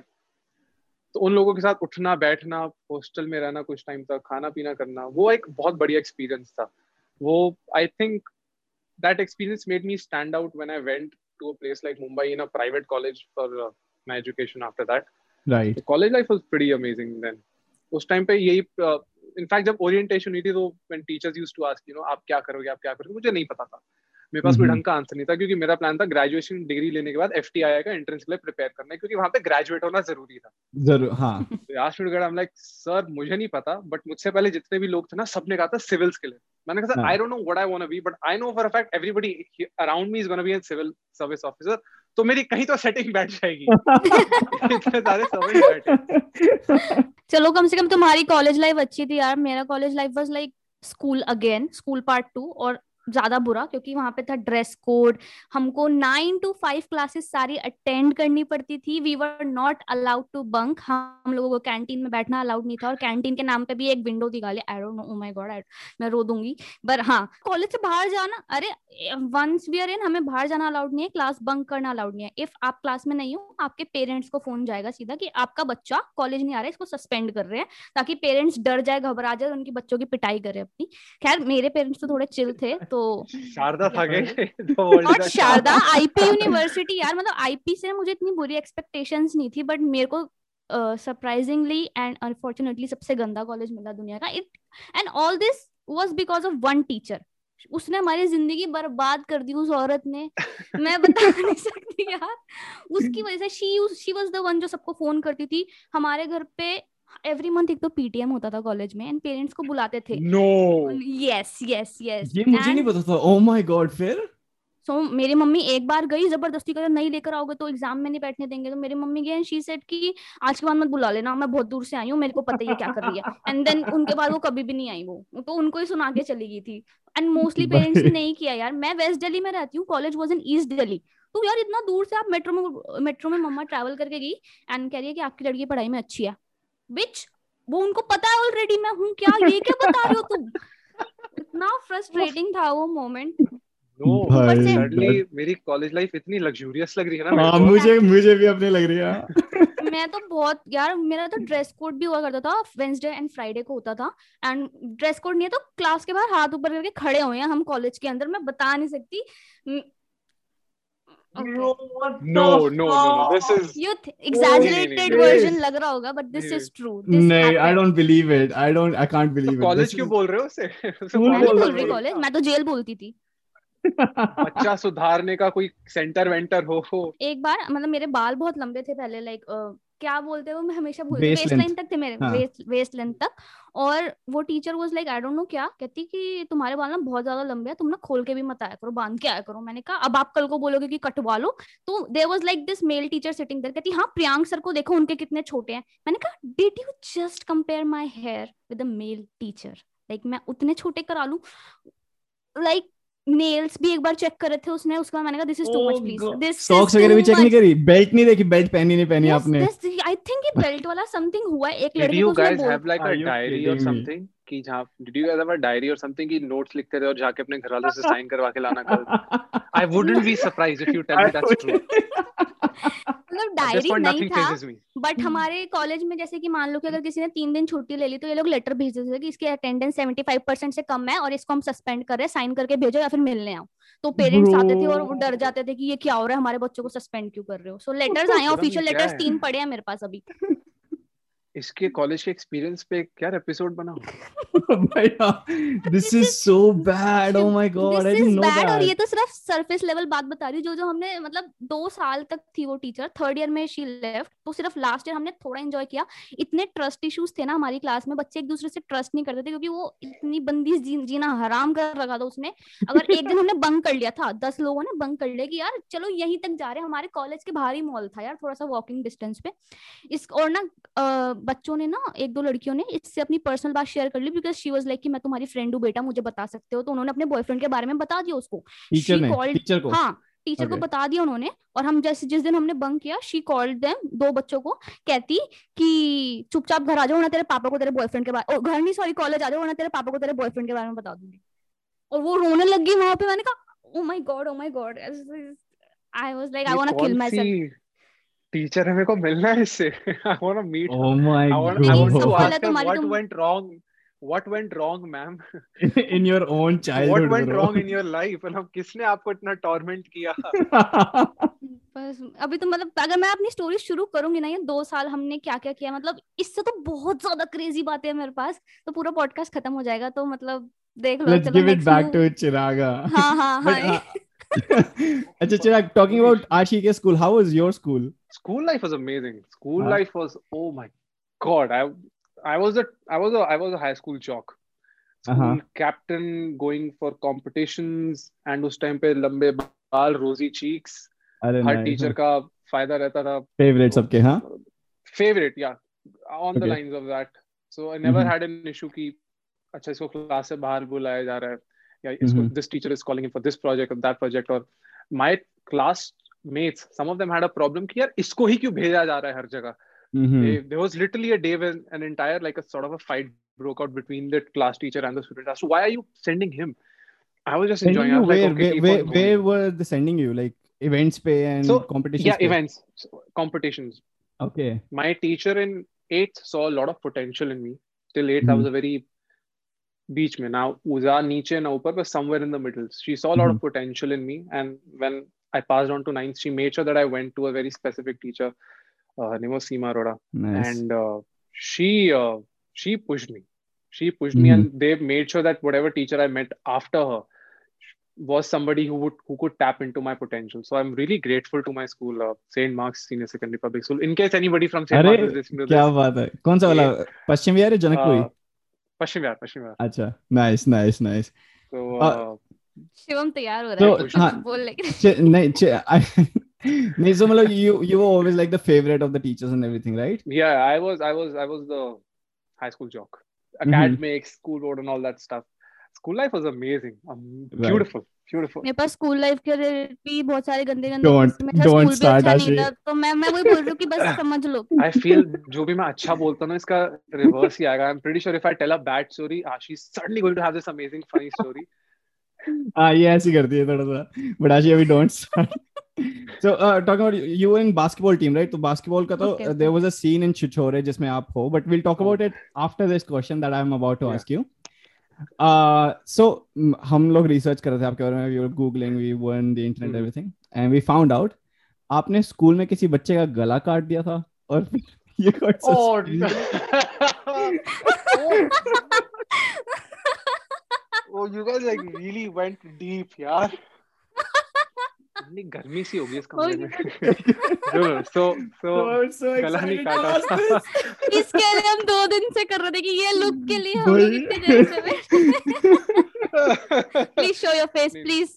तो उन लोगों के साथ उठना बैठना, हॉस्टल में रहना कुछ टाइम तक, खाना पीना करना, वो एक बहुत बढ़िया एक्सपीरियंस था. वो I think that experience made me stand out when I went to a place like Mumbai in a private college for my education after that. Right. College life was pretty amazing then. उस time पे यही in fact जब orientation हुई थी तो when teachers used to ask you know आप क्या करोगे मुझे नहीं पता था. मेरे पास कोई ढंग का आंसर नहीं था क्योंकि मेरा प्लान था ग्रेजुएशन डिग्री लेने के बाद एफटीआई का एंट्रेंस के लिए प्रिपेयर करना है क्योंकि वहां पे ग्रेजुएट होना जरूरी था. जरूर. हाँ. आई एम लाइक सर मुझे नहीं पता, बट मुझसे पहले जितने भी लोग थे ना सबने कहा था सिविल्स के लिए. मैंने कहा sir I don't know what I want to be but I know for a fact everybody around me is gonna be a civil service officer. तो मेरी कहीं तो सेटिंग बैठ जाएगी. इतने सारे सर्विस बैठे. चलो कम से कम तुम्हारी कॉलेज लाइफ अच्छी थी यार. मेरा college life was like school again, school part 2 और ज्यादा बुरा, क्योंकि वहां पे था ड्रेस कोड, हमको 9 to 5 क्लासेस सारी अटेंड करनी पड़ती थी. We were not allowed to bunk, हम लोगों को कैंटीन में बैठना अलाउड नहीं था. और कैंटीन के नाम पे भी एक विंडो दिखा ले, I don't know, oh my god, मैं रो दूंगी. बट हाँ, कॉलेज से बाहर जाना, अरे वंस वी आर इन, हमें बाहर जाना अलाउड नहीं है, क्लास बंक करना अलाउड नहीं है. इफ आप क्लास में नहीं हो, आपके पेरेंट्स को फोन जाएगा सीधा कि आपका बच्चा कॉलेज नहीं आ रहा है, इसको सस्पेंड कर रहे हैं, ताकि पेरेंट्स डर जाए, घबरा जाए, उनके बच्चों की पिटाई करे अपनी. खैर मेरे पेरेंट्स तो थोड़े चिल थे, तो शारदा था गए, शारदा आईपी यूनिवर्सिटी यार, मतलब आईपी से मुझे इतनी बुरी एक्सपेक्टेशंस नहीं थी, बट मेरे को सरप्राइजिंगली एंड अनफॉर्चुनेटली सबसे गंदा कॉलेज मिला दुनिया का. It and all this was because of one teacher. उसने हमारी जिंदगी बर्बाद कर दी, उस औरत ने, मैं बता नहीं सकती यार. उसकी वजह से शी वाज द वन जो सबको फोन करती थी. हमारे घर पे एवरी मंथ एक तो पीटीएम होता था कॉलेज में, एंड पेरेंट्स को बुलाते थे. नो, यस यस यस, ये मुझे नहीं पता था. Oh my god. फिर सो मेरी मम्मी एक बार गई जबरदस्ती कर, नहीं लेकर आओगे तो एग्जाम में नहीं बैठने देंगे. तो मेरी मम्मी गई एंड शी सेड कि आज के बाद मत बुला लेना, मैं बहुत दूर से आई हूँ, मेरे को पता ही क्या कर रही है. एंड देन उनके बाद वो कभी भी नहीं आई, वो तो उनको ही सुना के चली गई थी. एंड मोस्टली पेरेंट्स ने नहीं किया यार. मैं वेस्ट दिल्ली में रहती हूँ, college was in east Delhi, तो यार इतना दूर से आप मेट्रो में मम्मा ट्रैवल करके गई एंड कह रही है कि आपकी लड़की पढ़ाई में अच्छी है. Which, वो उनको पता है ऑलरेडी मैं हूँ क्या, ये क्या बता रहे हो तुम. इतना फ्रस्ट्रेटिंग था वो मोमेंट. मेरी कॉलेज लाइफ इतनी लग्जूरियस लग रही है ना, मुझे भी अपने लग रही है. मैं तो बहुत यार, मेरा तो ड्रेस कोड भी हुआ करता था, वेडनेसडे एंड फ्राइडे को होता था. एंड ड्रेस कोड नहीं है तो क्लास के बाहर हाथ ऊपर करके खड़े हुए हैं हम कॉलेज के अंदर, मैं बता नहीं सकती. सुधारने का कोई सेंटर वेंटर हो. एक बार मतलब मेरे बाल बहुत लंबे थे पहले, लाइक क्या बोलते हैं, मैं हमेशा वेस्ट लाइन तक थे मेरे, वेस्ट लाइन तक. और वो teacher was like I don't know क्या, कहती कि तुम्हारे बाल ना बहुत ज्यादा लंबे हैं, तुम ना खोल के भी मत आया करो, बांध के आया करो. मैंने कहा अब आप कल को बोलोगे कि कटवा लो. तो there was like this male teacher sitting there, कहती हाँ प्रियांक सर को देखो उनके कितने छोटे हैं. मैंने कहा did you just compare my hair with a male teacher, like मैं उतने छोटे करा लूं. लाइक नेल्स भी एक बार चेक करे थे उसने, उसके बाद मैंने कहा this is too much please. This socks वगैरह भी चेक नहीं करी, बेल्ट नहीं देखी, बेल्ट पहनी नहीं आपने. आई थिंक ये बेल्ट वाला समथिंग हुआ एक लड़की को. Guys have like a diary और समथिंग कि जहां did you guys have a diary और समथिंग कि नोट्स लिखते थे और जाके अपने घर वालों से साइन करवा के लाना कल. I wouldn't be surprised if you tell me that's true. मतलब डायरी नहीं था, बट हमारे कॉलेज में जैसे कि मान लो कि अगर किसी ने 3 दिन छुट्टी ले ली तो ये लोग लेटर भेज देते थे कि इसकी अटेंडेंस 75% से कम है और इसको हम सस्पेंड कर रहे हैं, साइन करके भेजो या फिर मिलने आओ. तो पेरेंट्स आते थे और वो डर जाते थे कि ये क्या हो रहा है, हमारे बच्चों को सस्पेंड क्यों कर रहे हो. सो लेटर्स आए, ऑफिशियल लेटर्स 3 पड़े हैं मेरे पास अभी. इसके कॉलेज के एक्सपीरियंस पे क्या एपिसोड बनाऊं. This is so bad. Oh my god, I didn't know that. और ये तो सिर्फ सरफेस लेवल बात बता रही, जो हमने मतलब 2 साल तक थी वो टीचर, थर्ड ईयर में शी लेफ्ट, तो सिर्फ लास्ट ईयर हमने थोड़ा एंजॉय किया. इतने ट्रस्ट इश्यूज थे ना हमारी क्लास में, बच्चे एक दूसरे से ट्रस्ट नहीं करते थे, क्योंकि वो इतनी बंदी जीना हराम कर रखा था उसने. अगर एक दिन हमने बंक कर लिया था, 10 लोगों ने बंक कर लिया कि यार चलो यहीं तक जा रहे, हमारे कॉलेज के बाहर ही मॉल था यार, थोड़ा सा वॉकिंग डिस्टेंस पे. इस और ना बच्चों ने ना, 1-2 लड़कियों ने इससे अपनी पर्सनल बात शेयर कर ली, बिकॉज शी वाज लाइक कि मैं तुम्हारी फ्रेंड हूँ बेटा, मुझे बता सकते हो. तो उन्होंने अपने बॉयफ्रेंड के बारे में बता दिया उसको, टीचर को हाँ टीचर को बता दिया उन्होंने. और हम जैसे जिस दिन हमने बंक किया, शी कॉल्ड देम, 2 बच्चों को कहती कि चुपचाप घर आ जाओ, वरना तेरे पापा को तेरे बॉयफ्रेंड के बारे, घर नहीं सॉरी कॉलेज आ जाओ, वरना तेरे पापा को तेरे बॉयफ्रेंड के बारे में बता दूंगी. और वो रोने लग गई वहां पे. मैंने कहा oh my god, I was like I want to kill my self. Teacher है मेरे को मिलना है इससे. I want to meet. Oh my God. I want to ask her what went wrong. What went wrong, ma'am? In your own childhood. What went wrong in your life? और हम किसने आपको इतना टॉर्मेंट किया? बस अभी तो मतलब अगर मैं अपनी स्टोरी शुरू करूंगी ना, ये 2 साल हमने क्या क्या किया, मतलब इससे तो बहुत ज्यादा क्रेजी बातें हैं मेरे पास, तो पूरा पॉडकास्ट खत्म हो जाएगा. तो मतलब देख लो. Let's give it back to चिरागा. हाँ. अच्छा Chirag, talking about Ashike's school, how was your school? School life was amazing. School life was, oh my God, I was a high school jock. School captain going for competitions, and उस time पे लंबे बाल, rosy cheeks. हर nice, teacher का फायदा रहता था. Favorite सबके हाँ? Favorite, yeah. On the lines of that. So I never had an issue कि अच्छा इसको class से बाहर बुलाया जा रहा है. yeah, this teacher is calling him for this project or that project. Or my classmates, some of them had a problem कि यार इसको ही क्यों भेजा जा रहा है हर जगह. There was literally a day when an entire like a sort of a fight broke out between the class teacher and the student as to why are you sending him. I was just enjoying. I was where, like, okay, where were they sending you? Like events pay and so, competitions? Yeah, pay? Events, competitions. Okay. My teacher in 8th saw a lot of potential in me. Till 8th, I was a very beach mein. Now, uza niche na upar, but somewhere in the middle. She saw a lot of potential in me. And when I passed on to 9th, she made sure that I went to a very specific teacher. Her name was Seema Arora. Nice. And she pushed me. She pushed me and they made sure that whatever teacher I met after her was somebody who could tap into my potential. So I'm really grateful to my school, Saint Mark's Senior Secondary Public School. In case anybody from Saint Mark's is listening to this. क्या बात है? कौन सा वाला? पश्चिम विहार या जनकपुरी? पश्चिम विहार. अच्छा, nice. So Shivam तैयार हो रहा है. हाँ. बोल लेकिन. नहीं so मतलब you were always like the favorite of the teachers and everything, right? Yeah, I was the high school jock. Academics, school board and all that stuff. School life was amazing. Beautiful. मेरे पास school life के भी बहुत सारे गंदे don't start आशी. तो मैं वही बोल रही हूँ कि बस समझ लो. I feel जो भी मैं अच्छा बोलता हूँ इसका reverse ही आएगा. I'm pretty sure if I tell a bad story, Ashi is suddenly going to have this amazing funny story. हाँ ये ऐसी करती है थोड़ा सा. But Ashi अभी don't start. So talking about you were in basketball team, right? So basketball ka to, there was a scene in Chhichhore jisme aap ho, but we'll talk about it after this question that I'm about to ask you. So hum log research kar rahe the aapke bare mein, we were googling, we were on the internet everything, and we found out aapne school mein kisi bacche ka gala kaat diya tha aur ye got oh you guys like really went deep yaar. गर्मी सी होगी इस कमरे में. So गला नहीं काटा. इसके लिए हम 2 दिन से कर रहे थे कि ये लुक के लिए हम इतने देर से wait. Please show your face, please.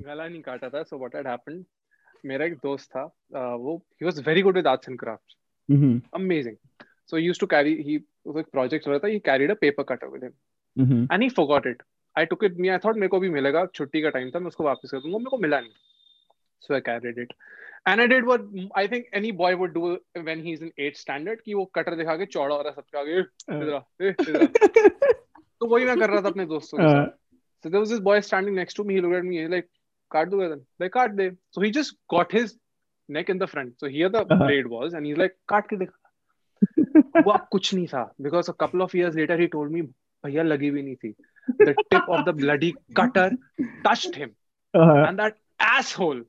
गला नहीं काटा था. So what had happened? मेरा एक दोस्त था. वो he was very good with arts and crafts. Amazing. So he used to carry एक project हो रहा था. He carried a paper cutter with him. And he forgot it. I took it. I thought मेरे को भी मिलेगा. छुट्टी का टाइम था, मैं उसको वापस कर दूंगा. मेरे को मिला नहीं. So I carried it. And I did what I think any boy would do when he's in 8th standard. कि वो कटर दिखा के चौड़ा हो रहा सबके आगे. इधर. तो वही मैं कर रहा था अपने दोस्तों के साथ. So there was this boy standing next to me. He looked at me. He's like, काट दूँगा then. Like काट दे. So he just got his neck in the front. So here the blade was, and he's like, काट के दिखा. वो अब कुछ नहीं था. Because a couple of years later he told me, भैया लगी भी नहीं थी. The tip of the bloody cutter touched him, and that asshole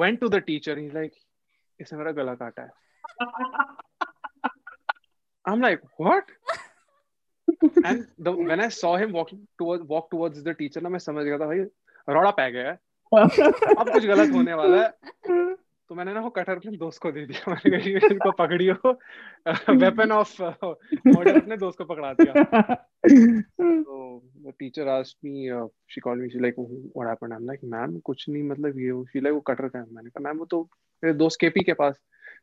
went to the teacher. He's like, "इसने मेरा गला काटा है." I'm like, "What?" And when I saw him walk towards the teacher, ना मैं समझ गया था भाई रोड़ा पै गया है. अब कुछ गलत होने वाला है. तो मैंने ना वो कटर अपने दोस्त को दे दिया. मैंने कहा इसको पकड़ियो, वेपन ऑफ मर्डर. अपने दोस्त को पकड़ा दिया. So the teacher asked me, she called me, she's like, what happened? I'm like, ma'am, कुछ नहीं, मतलब ये वो. She's like, वो कटर का है. मैंने कहा मैम वो तो मेरे दोस्त केपी के पास.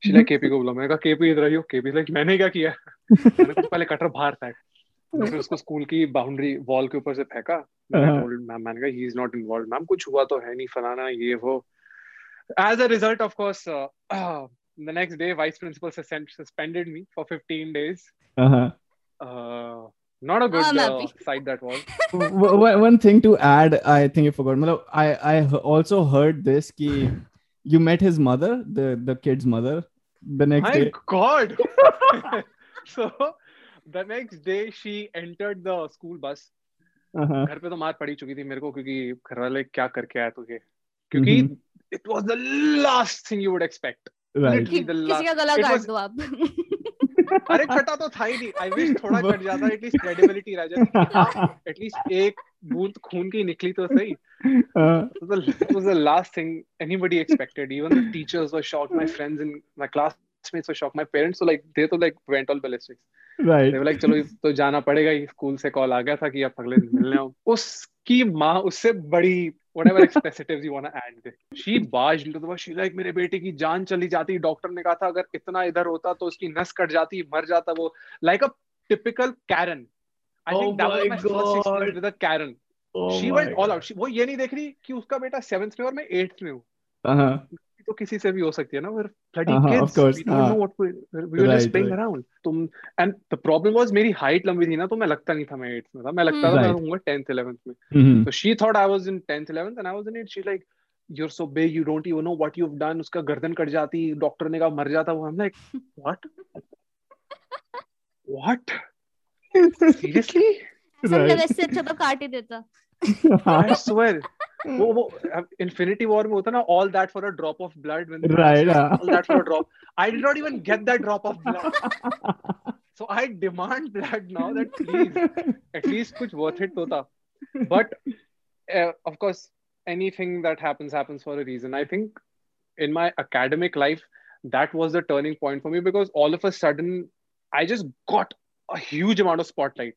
She's like, केपी को बोला. मैंने कहा केपी इधर आइयो. केपी like मैंने क्या किया? मैंने कुछ पहले कटर बाहर फेंक, फिर उसको स्कूल की बाउंड्री वॉल के ऊपर से फेंका. मैंने कहा he is not involved ma'am, कुछ हुआ तो है नहीं, फलाना ये वो. As a result, of course, the next day vice principal suspended me for 15 days. Not a good side that was. One thing to add, I think you forgot. Matlab, I also heard this ki you met his mother, the kid's mother, the next day. My God! So the next day she entered the school bus. घर पे तो मार पड़ी चुकी थी मेरे को क्योंकि घर वाले क्या करके आया तुझे, क्योंकि it was the last thing you would expect. Literally the last. किसी का गला काट दो आप. अरे कटा तो था ही नहीं. I wish थोड़ा कट जाता, at least credibility रह जाती. At least एक बूंद खून की निकली तो सही. It was the last thing anybody expected. Even the teachers were shocked. My friends and my classmates were shocked. My parents, so like they to like went all ballistic. Right. They were like चलो तो जाना पड़ेगा ही. School से call आ गया था कि आप अगले दिन मिलने आओ. उसकी माँ उससे बड़ी whatever expletives you want to add. She barged into the bus. She like मेरे बेटे की जान चली जाती. डॉक्टर ने कहा था अगर इतना इधर होता तो उसकी नस कट जाती, मर जाता वो. Like a typical Karen. I think that was my first experience with a Karen. She went all out. वो ये नहीं देख रही कि उसका बेटा 7th में और मैं 8th में हूँ. तो किसी से भी हो सकती है ना. We're bloody kids. We don't know what we were just playing around. And the problem was मेरी height लंबी थी ना, तो मैं लगता नहीं था मैं 8th में था. मैं लगता था मैं हूँगा 10th 11th में. So she thought I was in 10th 11th and I was in 8th. She's like, you're so big, you don't even know what you've done. उसका गर्दन कट जाती, डॉक्टर ने कहा मर जाता वो. I'm like, what? Seriously? काट ही देता. I swear. वो Infinity War में होता ना, all that for a drop of blood. Right. All that for a drop. I did not even get that drop of blood. So I demand blood now that please, at least कुछ worth it तो था. But of course, anything that happens for a reason. I think in my academic life, that was the turning point for me because all of a sudden, I just got a huge amount of spotlight.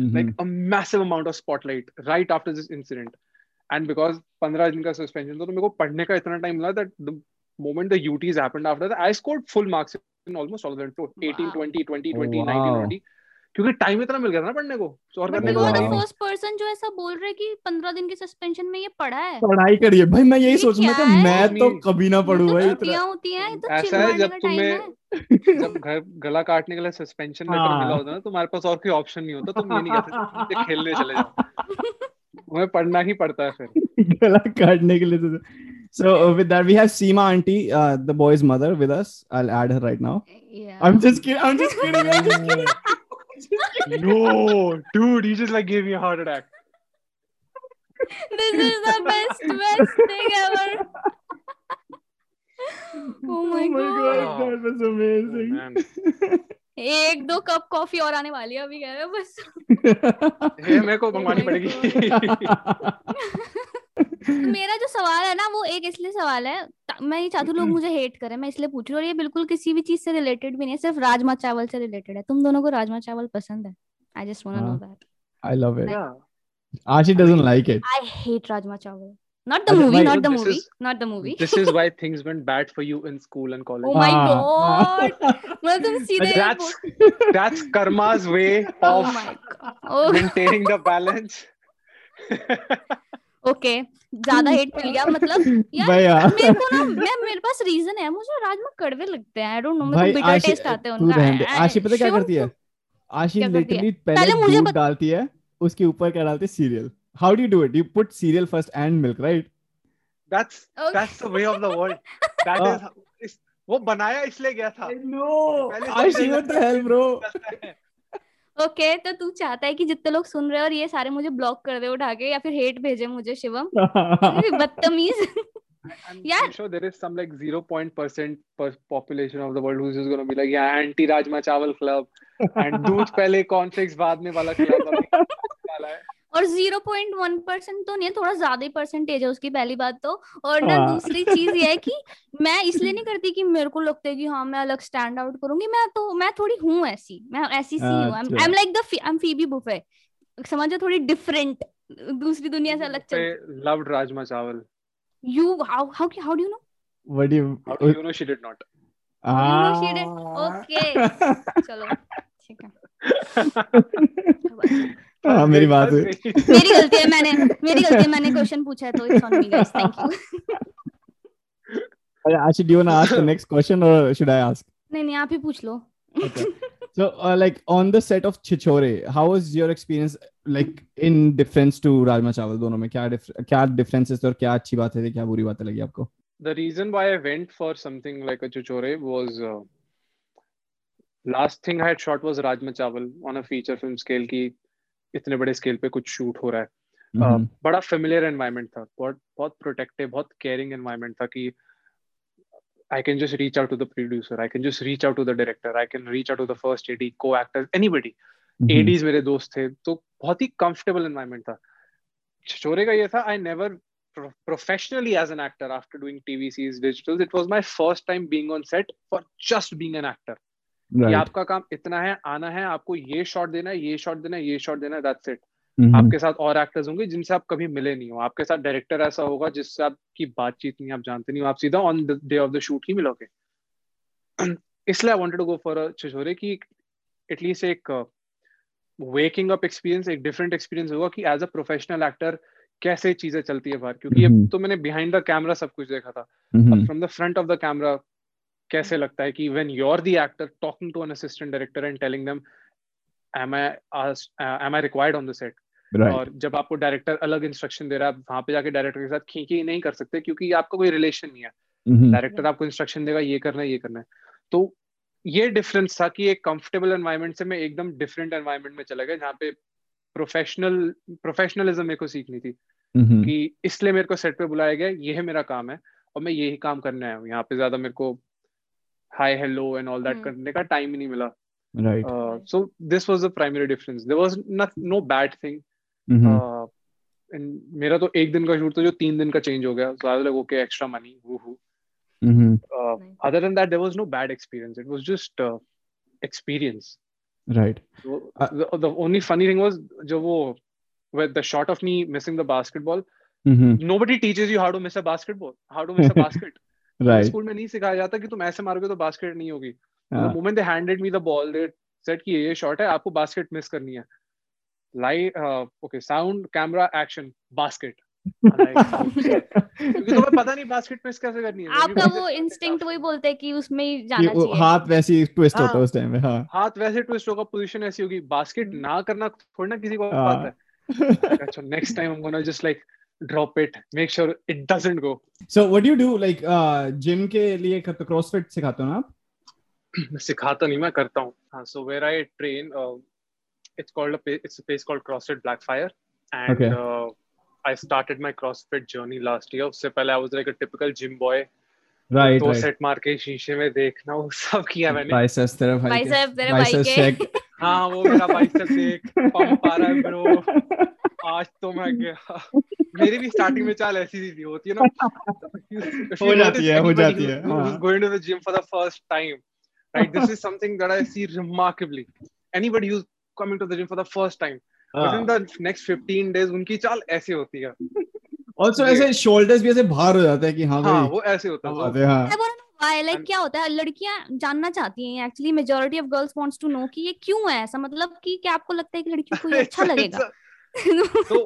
Mm-hmm. Like a massive amount of spotlight right after this incident. And because 15 din ka suspension tha, to mereko padhne ka itna time mila that the moment the UTs happened after that, I scored full marks in almost all of them. 18, 20, 20, 20, 19, 20. क्योंकि time इतना मिल गया था ना पढ़ने को. और करने को नहीं. फर्स्ट पर्सन जो ऐसा बोल रहा है कि 15 दिन की सस्पेंशन में ये पढ़ा है, पढ़ाई करिए भाई. मैं यही सोच रहा था, मैं तो कभी ना पढ़ूं भाई. इतना होती है तो ऐसा है, जब तुम्हें जब गला काटने के लिए सस्पेंशन लेटर मिला होता है ना, तुम्हारे पास और कोई ऑप्शन नहीं होता. तुम ये नहीं कहते खेलने चले जाओ, तुम्हें पढ़ना ही पड़ता है फिर गला काटने के लिए. So with that, we have Seema auntie, the boy's mother, with us. I'll add her right now. Yeah. I'm just kidding. No, dude, he just like gave me a heart attack. This is the best thing ever. Oh my god, that was amazing. 1-2 cup coffee और आने वाली है अभी, कह रहे बस. ये मेरे को मंगवानी पड़ेगी. मेरा जो सवाल है ना, वो एक इसलिए सवाल है, मैं ये चाहती हूँ लोग मुझे हेट करें, मैं इसलिए पूछ रही हूँ. और ये बिल्कुल किसी भी चीज से रिलेटेड भी नहीं है, सिर्फ राजमा चावल से रिलेटेड है. तुम दोनों को राजमा चावल पसंद है? I just want to know that. I love it. Ashi doesn't like it. I hate rajma chawal. Not the movie. This is why things went bad for you in school and college. Oh my god! That's karma's way of maintaining the balance. Okay, ज़्यादा hate मिल गया मतलब. यार मेरे को ना, मेरे पास reason है, मुझे राजमा कड़वे लगते हैं. I don't know, मेरे को bitter taste आते हैं उनका. आशी पता क्या करती है? आशी literally पहले दूध डालती है, उसके ऊपर क्या डालती है? Cereal. How do you do it? You put cereal first and milk, right? That's the way of the world. That is वो बनाया इसलिए गया था. No, Ashi, what the hell, bro? Okay, तो तू चाहता है कि जितने लोग सुन रहे हैं और ये सारे मुझे ब्लॉक कर दे उठा के, या फिर हेट भेजे मुझे शिवम. बदतमीज. I'm sure there is some like 0% population of the world who's just gonna be like, yeah, anti Rajma Chawal club and दूध पहले कॉन्फ्लिक्स बाद में वाला club. और 0.1% तो नहीं, थोड़ा ज्यादा ही परसेंटेज है उसकी, पहली बात तो. और ना दूसरी चीज ये है कि मैं इसलिए नहीं करती कि मेरे को लगता है कि हाँ मैं अलग स्टैंड आउट करूंगी. मैं थोड़ी हूँ ऐसी, मैं ऐसी सी हूँ. I am like I am Phoebe Buffay, समझो, थोड़ी डिफरेंट, दूसरी दुनिया से अलग. Loved rajma chawal. You how do you know? What do you know? She did not. Okay चलो ठीक है. मेरी बात हुई. मेरी गलती है मैंने क्वेश्चन पूछा है, तो it's on me guys, thank you. Actually, do you want to ask the next question or should I ask? नहीं, आप ही पूछ लो. Okay. So like on the set of Chhichhore, how was your experience like in difference to Rajma Chawal? दोनों में क्या differences थे और क्या अच्छी बातें थी, क्या बुरी बातें लगी आपको? The reason why I went for something like a Chhichhore was last thing I had shot was Rajma Chawal on a feature film scale की इतने बड़े स्केल पे कुछ शूट हो रहा है. बड़ा फेमिलियर एनवायरनमेंट था, बहुत प्रोटेक्टिव, बहुत केयरिंग एनवायरनमेंट था कि I can just reach out to the producer, I can just reach out to the director, I can reach out to the first AD, co actor, anybody. ADs मेरे दोस्त थे, तो बहुत ही comfortable environment था. छिछोरे का ये था, I never professionally as an actor after doing TV series digitals, it was my first time being on set for just being an actor. Right. आपका काम इतना है, आना है, आपको ये शॉट देना है, ये शॉट देना है, ये शॉट देना है, दैट्स इट. आपके साथ और एक्टर्स होंगे जिनसे आप कभी मिले नहीं हो, आपके साथ डायरेक्टर ऐसा होगा जिससे आपकी बातचीत नहीं, आप जानते नहीं हो, आप सीधा on the day of the shoot ही मिलोगे. इसलिए I wanted to go for Chhichhore कि एटलीस्ट एक waking up experience एक different experience होगा कि as a professional actor कैसे चीजें चलती है बाहर, क्योंकि अब तो मैंने behind the camera सब कुछ देखा था, अब from the front of the camera कैसे लगता है कि when you're the actor talking to an assistant director and telling them am I required on the set. Right. और जब आपको डायरेक्टर अलग इंस्ट्रक्शन दे रहा है, वहां पे जाके डायरेक्टर के साथ खींची नहीं कर सकते क्योंकि आपका कोई रिलेशन नहीं है. डायरेक्टर आपको इंस्ट्रक्शन देगा ये करना है. तो ये डिफरेंस था कि एक कंफर्टेबल एनवायरनमेंट से मैं एकदम डिफरेंट एनवायरनमेंट में चला गया जहाँ पे प्रोफेशनलिज्म मेरे को सीखनी थी कि इसलिए मेरे को सेट पे बुलाया गया, यह मेरा काम है और मैं यही काम करने आया हूँ. यहाँ पे ज्यादा मेरे को hi hello and all that करने का टाइम ही नहीं मिला. Right. So this was the primary difference. There was no bad thing. मेरा तो एक दिन का शूट था जो 3 दिन का चेंज हो गया. So I was like, okay, extra money. Woohoo. Other than that, there was no bad experience. It was just experience. Right. So, the only funny thing was the shot of me missing the basketball. Nobody teaches you how to miss a basketball. How to miss a basket. Right. School में नहीं सिखाया जाता कि तुम ऐसे मारोगे तो basket नहीं होगी. The moment they handed me the ball, they said कि ये शॉट है, आपको बास्केट मिस करनी है. Okay, sound, camera, action, basket. क्योंकि तुम्हें पता नहीं बास्केट मिस कैसे करनी है. आपका वो इंस्टिंक्ट वही बोलता है कि उसमें जाना चाहिए. हाथ वैसे ही ट्विस्ट होता है उस टाइम में. हाथ वैसे ट्विस्ट होगा, पोजीशन ऐसी होगी. बास्केट ना करना थोड़ा ना किसी को पता है. अच्छा, next time I am gonna just like drop it, make sure it doesn't go. So what do you do, like gym ke liye karta, CrossFit sikhate ho na aap? Sikhata nahi, main karta hu. So where I train, it's a place called CrossFit Blackfire, and okay. I started my CrossFit journey last year. Usse pehle I was like a typical gym boy. Right. To set maar ke sheeshe mein dekhna, wo sab kiya maine. Biceps check. Ha, wo mera biceps check pump aa raha hai bro. आज तो मैं गया. मेरी भी starting में चाल ऐसी थी होती है ना, हो जाती है. Going to the gym for the first time, right? This is something that I see remarkably. Anybody who's coming to the gym for the first time, within the next 15 days उनकी चाल ऐसी होती है. Also ऐसे shoulders भी ऐसे बाहर हो जाता है कि हाँ भाई, वो ऐसे होता है. Like, क्या होता है, लड़कियां जानना चाहती हैं actually. Majority of girls wants to know कि ये क्यों है ऐसा, मतलब कि क्या आपको लगता है कि लड़कियों को ये अच्छा लगेगा? So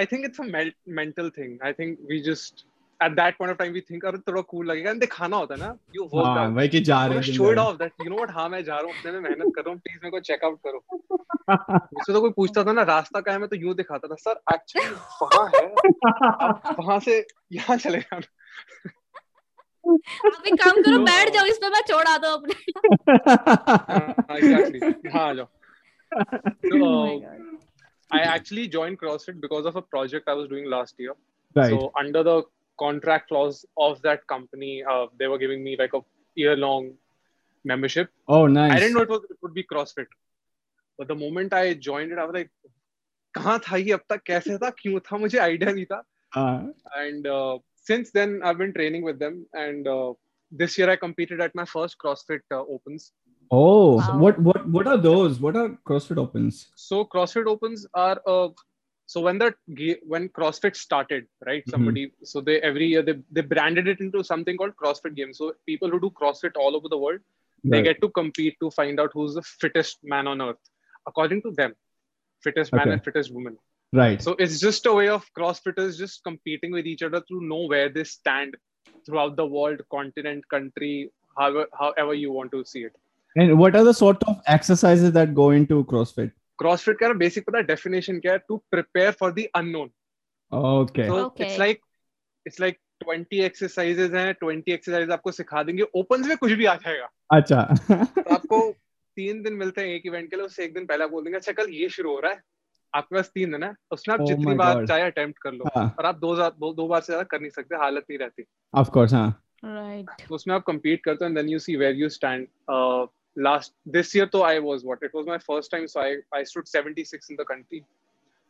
I think it's a mental thing. I think we just at that point of time we think अरे थोड़ा cool लगेगा, and दिखाना होता है ना. You work out, भाई कि जा रहे हैं, show it off that you know what, हाँ मैं जा रहा हूँ, अपने में मेहनत कर रहा हूँ, please मेरे को check out करो. इससे तो कोई पूछता था ना रास्ता कहाँ है, मैं तो यूँ दिखाता था, sir actually वहाँ है, आप वहाँ से यहाँ चले जाना. आप एक काम करो, बैठ जाओ इस पे, मैं छोड़ आता हूँ अपने. हाँ जाओ. I actually joined CrossFit because of a project I was doing last year. Right. So under the contract clause of that company, they were giving me like a year-long membership. Oh, nice. I didn't know it would be CrossFit. But the moment I joined it, I was like, कहाँ था ये अब तक, कैसे था, क्यों था, मुझे idea नहीं था. And since then, I've been training with them. And this year I competed at my first CrossFit Opens. Oh, wow. So what are those? What are CrossFit Opens? So CrossFit Opens are when CrossFit started, right? Somebody, so they every year they branded it into something called CrossFit Games. So people who do CrossFit all over the world, right, they get to compete to find out who's the fittest man on earth, according to them, fittest man and fittest woman. Right. So it's just a way of CrossFitters just competing with each other to know where they stand throughout the world, continent, country, however you want to see it. And what are the sort of exercises that go into CrossFit? CrossFit का basic पता definition क्या है? To prepare for the unknown. Okay. So it's like 20 exercises हैं, 20 exercises आपको सिखा देंगे. Opens में कुछ भी आ जाएगा. अच्छा. तो आपको 3 दिन मिलते हैं एक इवेंट के लिए, उससे एक दिन पहला बोल देंगे अच्छा कल ये शुरू हो रहा है, आपके पास 3 दिन है, उसमें आप जितनी बार चाहे अटेम्प्ट कर लो, और आप दो बार से ज्यादा कर नहीं सकते, हालत नहीं रहती. Of course, हाँ. Right. तो उसमें आप compete करते हो and then you see where you stand. This year though it was my first time, so I stood 76 in the country.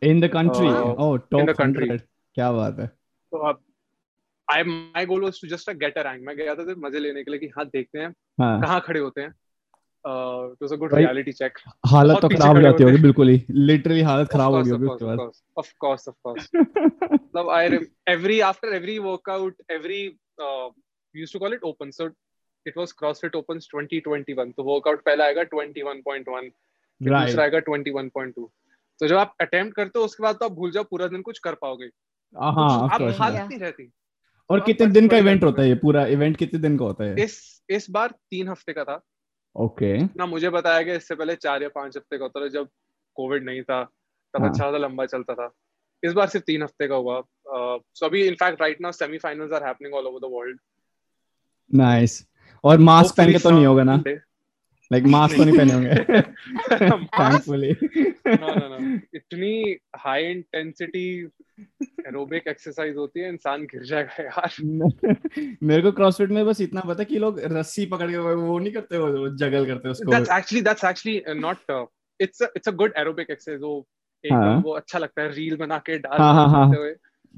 In the country? Top in the country. क्या बात है. So my goal was to just get a rank. मैं गया था सिर्फ मजे लेने के लिए कि हाँ देखते हैं कहाँ खड़े होते हैं. It was a good reality check. हालत तो खराब हो जाती होगी, बिल्कुल ही literally हालत खराब हो गई उसके बाद. Of course. मतलब after every workout, we used to call it open. So it was CrossFit Opens 2021. So workout पहला आएगा 21.1, फिर दूसरा आएगा 21.2। तो जब आप अटेम्प्ट करते हो उसके बाद तो आप भूल जाओ, पूरा दिन कुछ कर पाओगे, आप हालत नहीं रहती। और कितने दिन का इवेंट होता है ये पूरा इवेंट? कितने दिन का होता है? इस बार 3 हफ्ते का था। ओके, ना मुझे बताया गया, इससे पहले 4 या 5 हफ्ते का होता था जब कोविड नहीं था, तब अच्छा था, लंबा चलता था। इस बार सिर्फ 3 हफ्ते का हुआ। सो अभी in fact right now semifinals are happening all over the world. Nice. और मास्क पहन के तो नहीं होगा ना? लाइक मास्क तो नहीं पहने होंगे थैंकफुली। नो इतनी हाई इंटेंसिटी एरोबिक एक्सरसाइज होती है, इंसान गिर जाएगा यार। मेरे को क्रॉसफिट में बस इतना पता कि लोग रस्सी पकड़ के वो नहीं करते, वो जगल करते उसको। That's actually not, it's a good aerobic exercise. वो एक वो अच्छा लगता है रील बना के डाल करते हुए,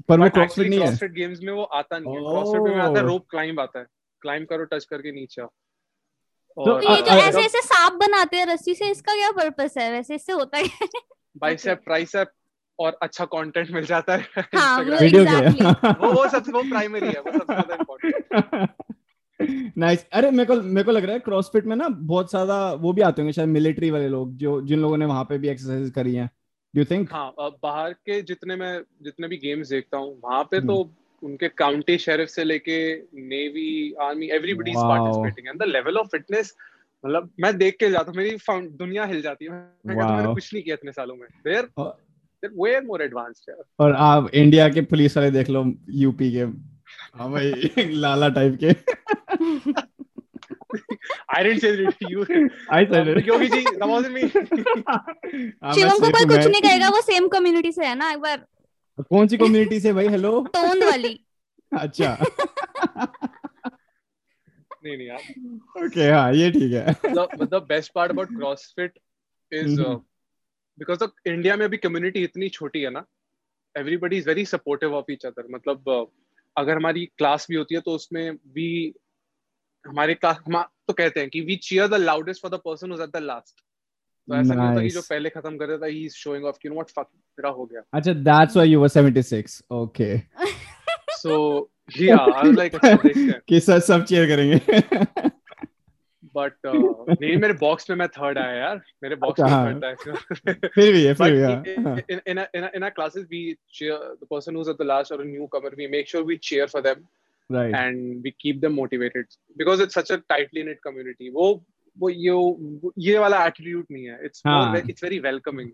पर वो क्रॉसफिट नहीं है। क्रॉसफिट गेम्स में वो आता नहीं है। क्रॉसफिट में आता है रोप क्लाइंब आता है, क्लाइंब करो टच करके नीचे। और तो ये जो ऐसे ऐसे सांप बनाते हैं रस्सी से, इसका क्या पर्पस है? वैसे इससे होता है बाइसेप ट्राइसेप और अच्छा कंटेंट मिल जाता है। हाँ, वो सबसे वो प्राइमरी है, वो सबसे ज्यादा इंपॉर्टेंट। नाइस। अरे मेरे को लग रहा है क्रॉसफिट में ना बहुत ज्यादा वो भी आते होंगे शायद मिलिट्री वाले लोग, जो जिन लोगों ने वहां पे भी एक्सरसाइज करी है, डू यू थिंक? हाँ, बाहर के जितने भी गेम्स देखता हूँ वहां पे तो उनके काउंटी शेरिफ से लेके navy, army, everybody is participating and the level of fitness, मतलब मैं देख के जाता हूं, मेरी दुनिया हिल जाती है। मैं कहता हूं मैंने कुछ नहीं किया इतने सालों में। There way are more advanced यार। और आप इंडिया के पुलिस वाले देख लो, यूपी के, हां भाई लाला टाइप के। I didn't say it to you. I said it. Yogi ji, that wasn't me. Shivam को पर कुछ नहीं कहेगा, वो सेम कम्युनिटी से है ना। एक बार कौन सी कम्युनिटी से भाई? हेलो, टोंड वाली। अच्छा नहीं यार, ओके, हाँ ये ठीक है। मतलब best part about CrossFit is because of India में अभी कम्युनिटी इतनी छोटी है ना, everybody is very supportive of each other. मतलब अगर हमारी क्लास भी होती है तो उसमें भी हमारे क्लास तो कहते हैं कि we cheer the loudest for the person who is at the last. तो ऐसा नहीं होता कि जो पहले खत्म कर रहा था, ही is showing off, you know what, fuck तेरा हो गया। अच्छा, that's why you were 76। Okay, so या आई वाज लाइक कि सर सब चीयर करेंगे। बट नहीं, मेरे बॉक्स में मैं थर्ड आया यार, मेरे बॉक्स में थर्ड आया। फिर भी है, फिर भी in our classes we cheer the person who is at the last और a newcomer, we make sure we cheer for them, right, and we keep them motivated because it's such a tightly knit community. वो ये वाला attitude नहीं है, it's more, it's very welcoming.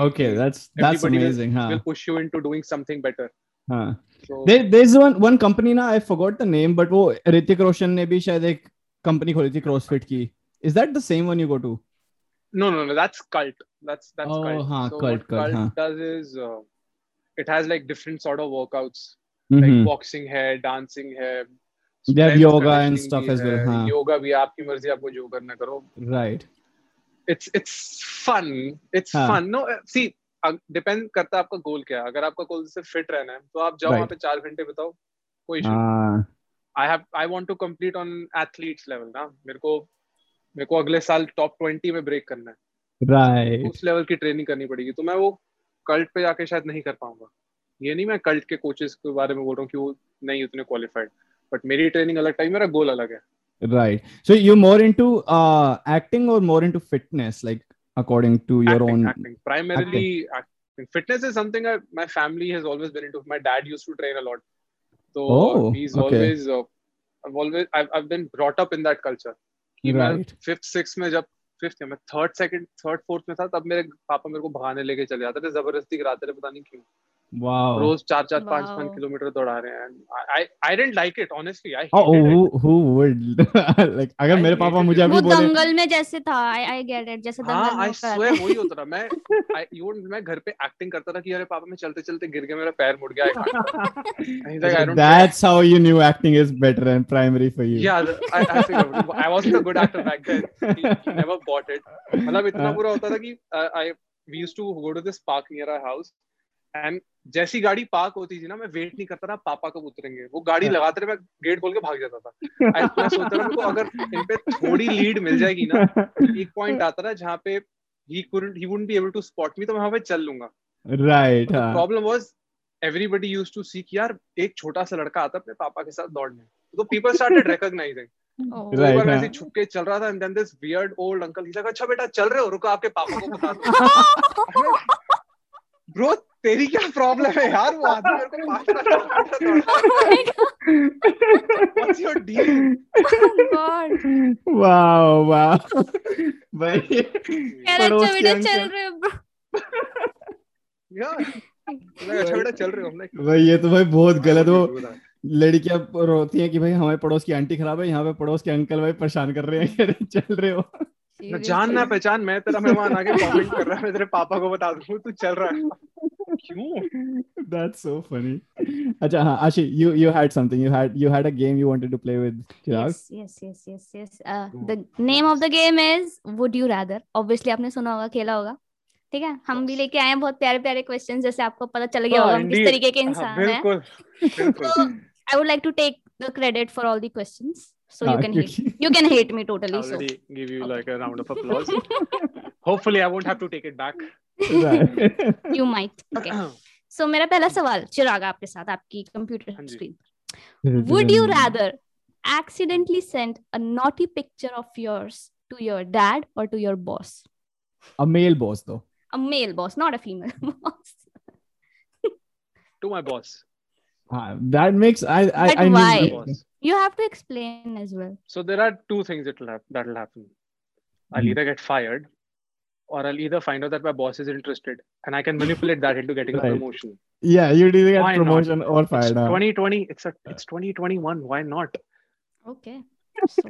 Okay, that's amazing. Will push you into doing something better. Huh. So, there's one company na, I forgot the name, but वो ऋतिक रोशन ने भी शायद एक company खोली थी CrossFit की. Is that the same one you go to? No, that's cult. That's oh, cult. Haan, so cult haan. Does is it has like different sort of workouts, like boxing hai, dancing hai. They have yoga and stuff as well. Haan. Yoga भी आपकी मर्जी, आपको जो करना करो. Right. It's fun. It's fun. No, see, depend करता है आपका goal क्या है. अगर आपका goal सिर्फ fit रहना है, तो आप जाओ वहाँ पे 4 घंटे बिताओ, कोई इशू नहीं। I want to complete on athletes level ना। मेरे को अगले साल top 20 में break करना है। Right. उस level की training करनी पड़ेगी। तो मैं वो cult पे जाके शायद नहीं कर पाऊंगा। ये नहीं मैं cult के coaches के बारे में बोल रहा हूँ कि वो नहीं उतने qualified, but मेरी training अलग टाइम, मेरा goal अलग है। Right. So you're more into acting or more into fitness, like according to your own? Acting. Primarily acting. Fitness is something my family has always been into. My dad used to train a lot. So he's always, I've been brought up in that culture. Right. जब 3rd, 4th में था, तब मेरे पापा मेरे को भागने लेके चले जाते थे, जबरदस्ती कराते थे, पता नहीं क्यों। Wow. रोज 4-5 किलोमीटर दौड़ा रहे हैं। I didn't like it honestly. I hated it. Who would like, अगर मेरे पापा मुझे अभी बोले, वो दंगल में जैसे था, I get it, जैसे दंगल में। I swear वही होता था। मैं घर पे एक्टिंग करता था कि अरे पापा मैं चलते चलते गिर गया, मेरा पैर मुड़ गया। That's how you knew acting is better and primary for you. Yeah, I wasn't a good actor back then. He never bought it. मतलब इतना बुरा होता था कि we used to go to this park near our house. And जैसी गाड़ी park होती थी ना, मैं वेट नहीं करता था पापा कब उतरेंगे, वो गाड़ी लगाते रहे, मैं गेट खोल के भाग जाता था। आई इतना सोचता था मेरे को अगर इन पे थोड़ी लीड मिल जाएगी ना, एक पॉइंट आता था जहाँ पे he wouldn't be able to spot me, तो मैं वहाँ पे चल लूंगा। Right. Problem was everybody used to see कि यार एक छोटा सा लड़का आता अपने पापा के साथ दौड़ने, तो people started recognizing. ये तो भाई बहुत गलत हो। लड़कियां रोती हैं कि भाई हमारे पड़ोस की आंटी खराब है, यहाँ पे पड़ोस के अंकल भाई परेशान कर रहे हैं, चल रहे हो ना जान ना पहचान, मैं तेरा मेहमान आके कमेंट कर रहा है, मैं तेरे पापा को बता दूं तू चल रहा है क्यों। That's so funny. अच्छा हां Ashi, you had something, you had a game you wanted to play with Chirag. Yes the name of the game is would you rather. Obviously आपने सुना होगा, खेला होगा, ठीक है। हम भी लेके आए हैं बहुत प्यारे प्यारे क्वेश्चंस, जैसे आपको पता चल गया होगा हम किस तरीके के इंसान हैं। बिल्कुल। I would like to take the credit for all the questions, so you can hate me totally. Already so give you like a round of applause. Hopefully I won't have to take it back. You might. Okay. So मेरा पहला सवाल चिराग आपके साथ, आपकी computer screen पर, would you rather accidentally send a naughty picture of yours to your dad or to your boss? A male boss though. A male boss, not a female boss. To my boss. That makes I why you have to explain as well. So there are two things that'll happen. I'll either get fired, or I'll either find out that my boss is interested, and I can manipulate that into getting a promotion. Yeah, you either get promotion or fired. 2020. It's 2021. Why not? Okay. So,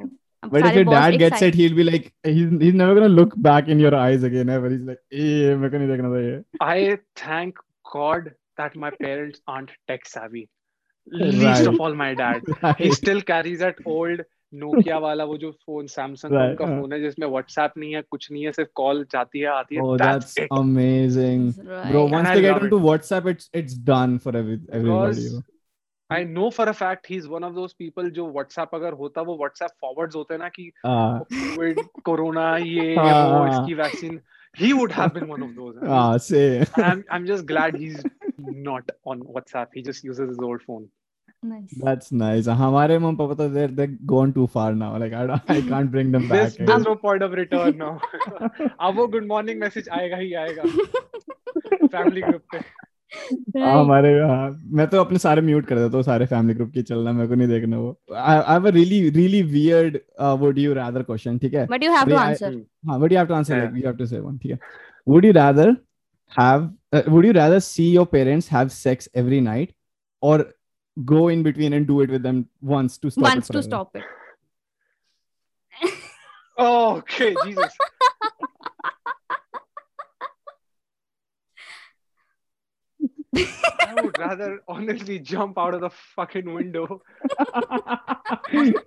but if your dad gets it, he'll be like, he's never gonna look back in your eyes again ever. He's like, hey, मैं क्यों नहीं देखना था ये? I thank God that my parents aren't tech savvy. Least of all my dad. He still carries that old Nokia wala wo jo phone, Samsung ka phone hai jisme WhatsApp nahi hai, kuch nahi hai, sirf call jaati hai aati hai. Oh, that's amazing. Bro, once they get into WhatsApp, it's done for everybody. I know for a fact he's one of those people जो WhatsApp अगर होता वो WhatsApp forwards होते ना कि COVID, Corona, ये वो इसकी vaccine. He would have been one of those. I'm just glad he's not on WhatsApp. He just uses his old phone. Nice. That's nice. हमारे mom papa तो they're gone too far now. Like I can't bring them back. There's no point of return now. अब वो good morning message आएगा ही आएगा family group पे. हमारे मैं तो अपने सारे म्यूट कर देता हूँ, सारे फैमिली ग्रुप की, चलना मेरे को नहीं देखना वो। I have a really really weird would you rather question, ठीक है? But you have to answer. हाँ, but you have to answer. Yeah. Like, you have to say one, ठीक है? Would you rather see your parents have sex every night, or go in between and do it with them once to stop it? Oh, okay, Jesus. I would rather honestly jump out of the fucking window.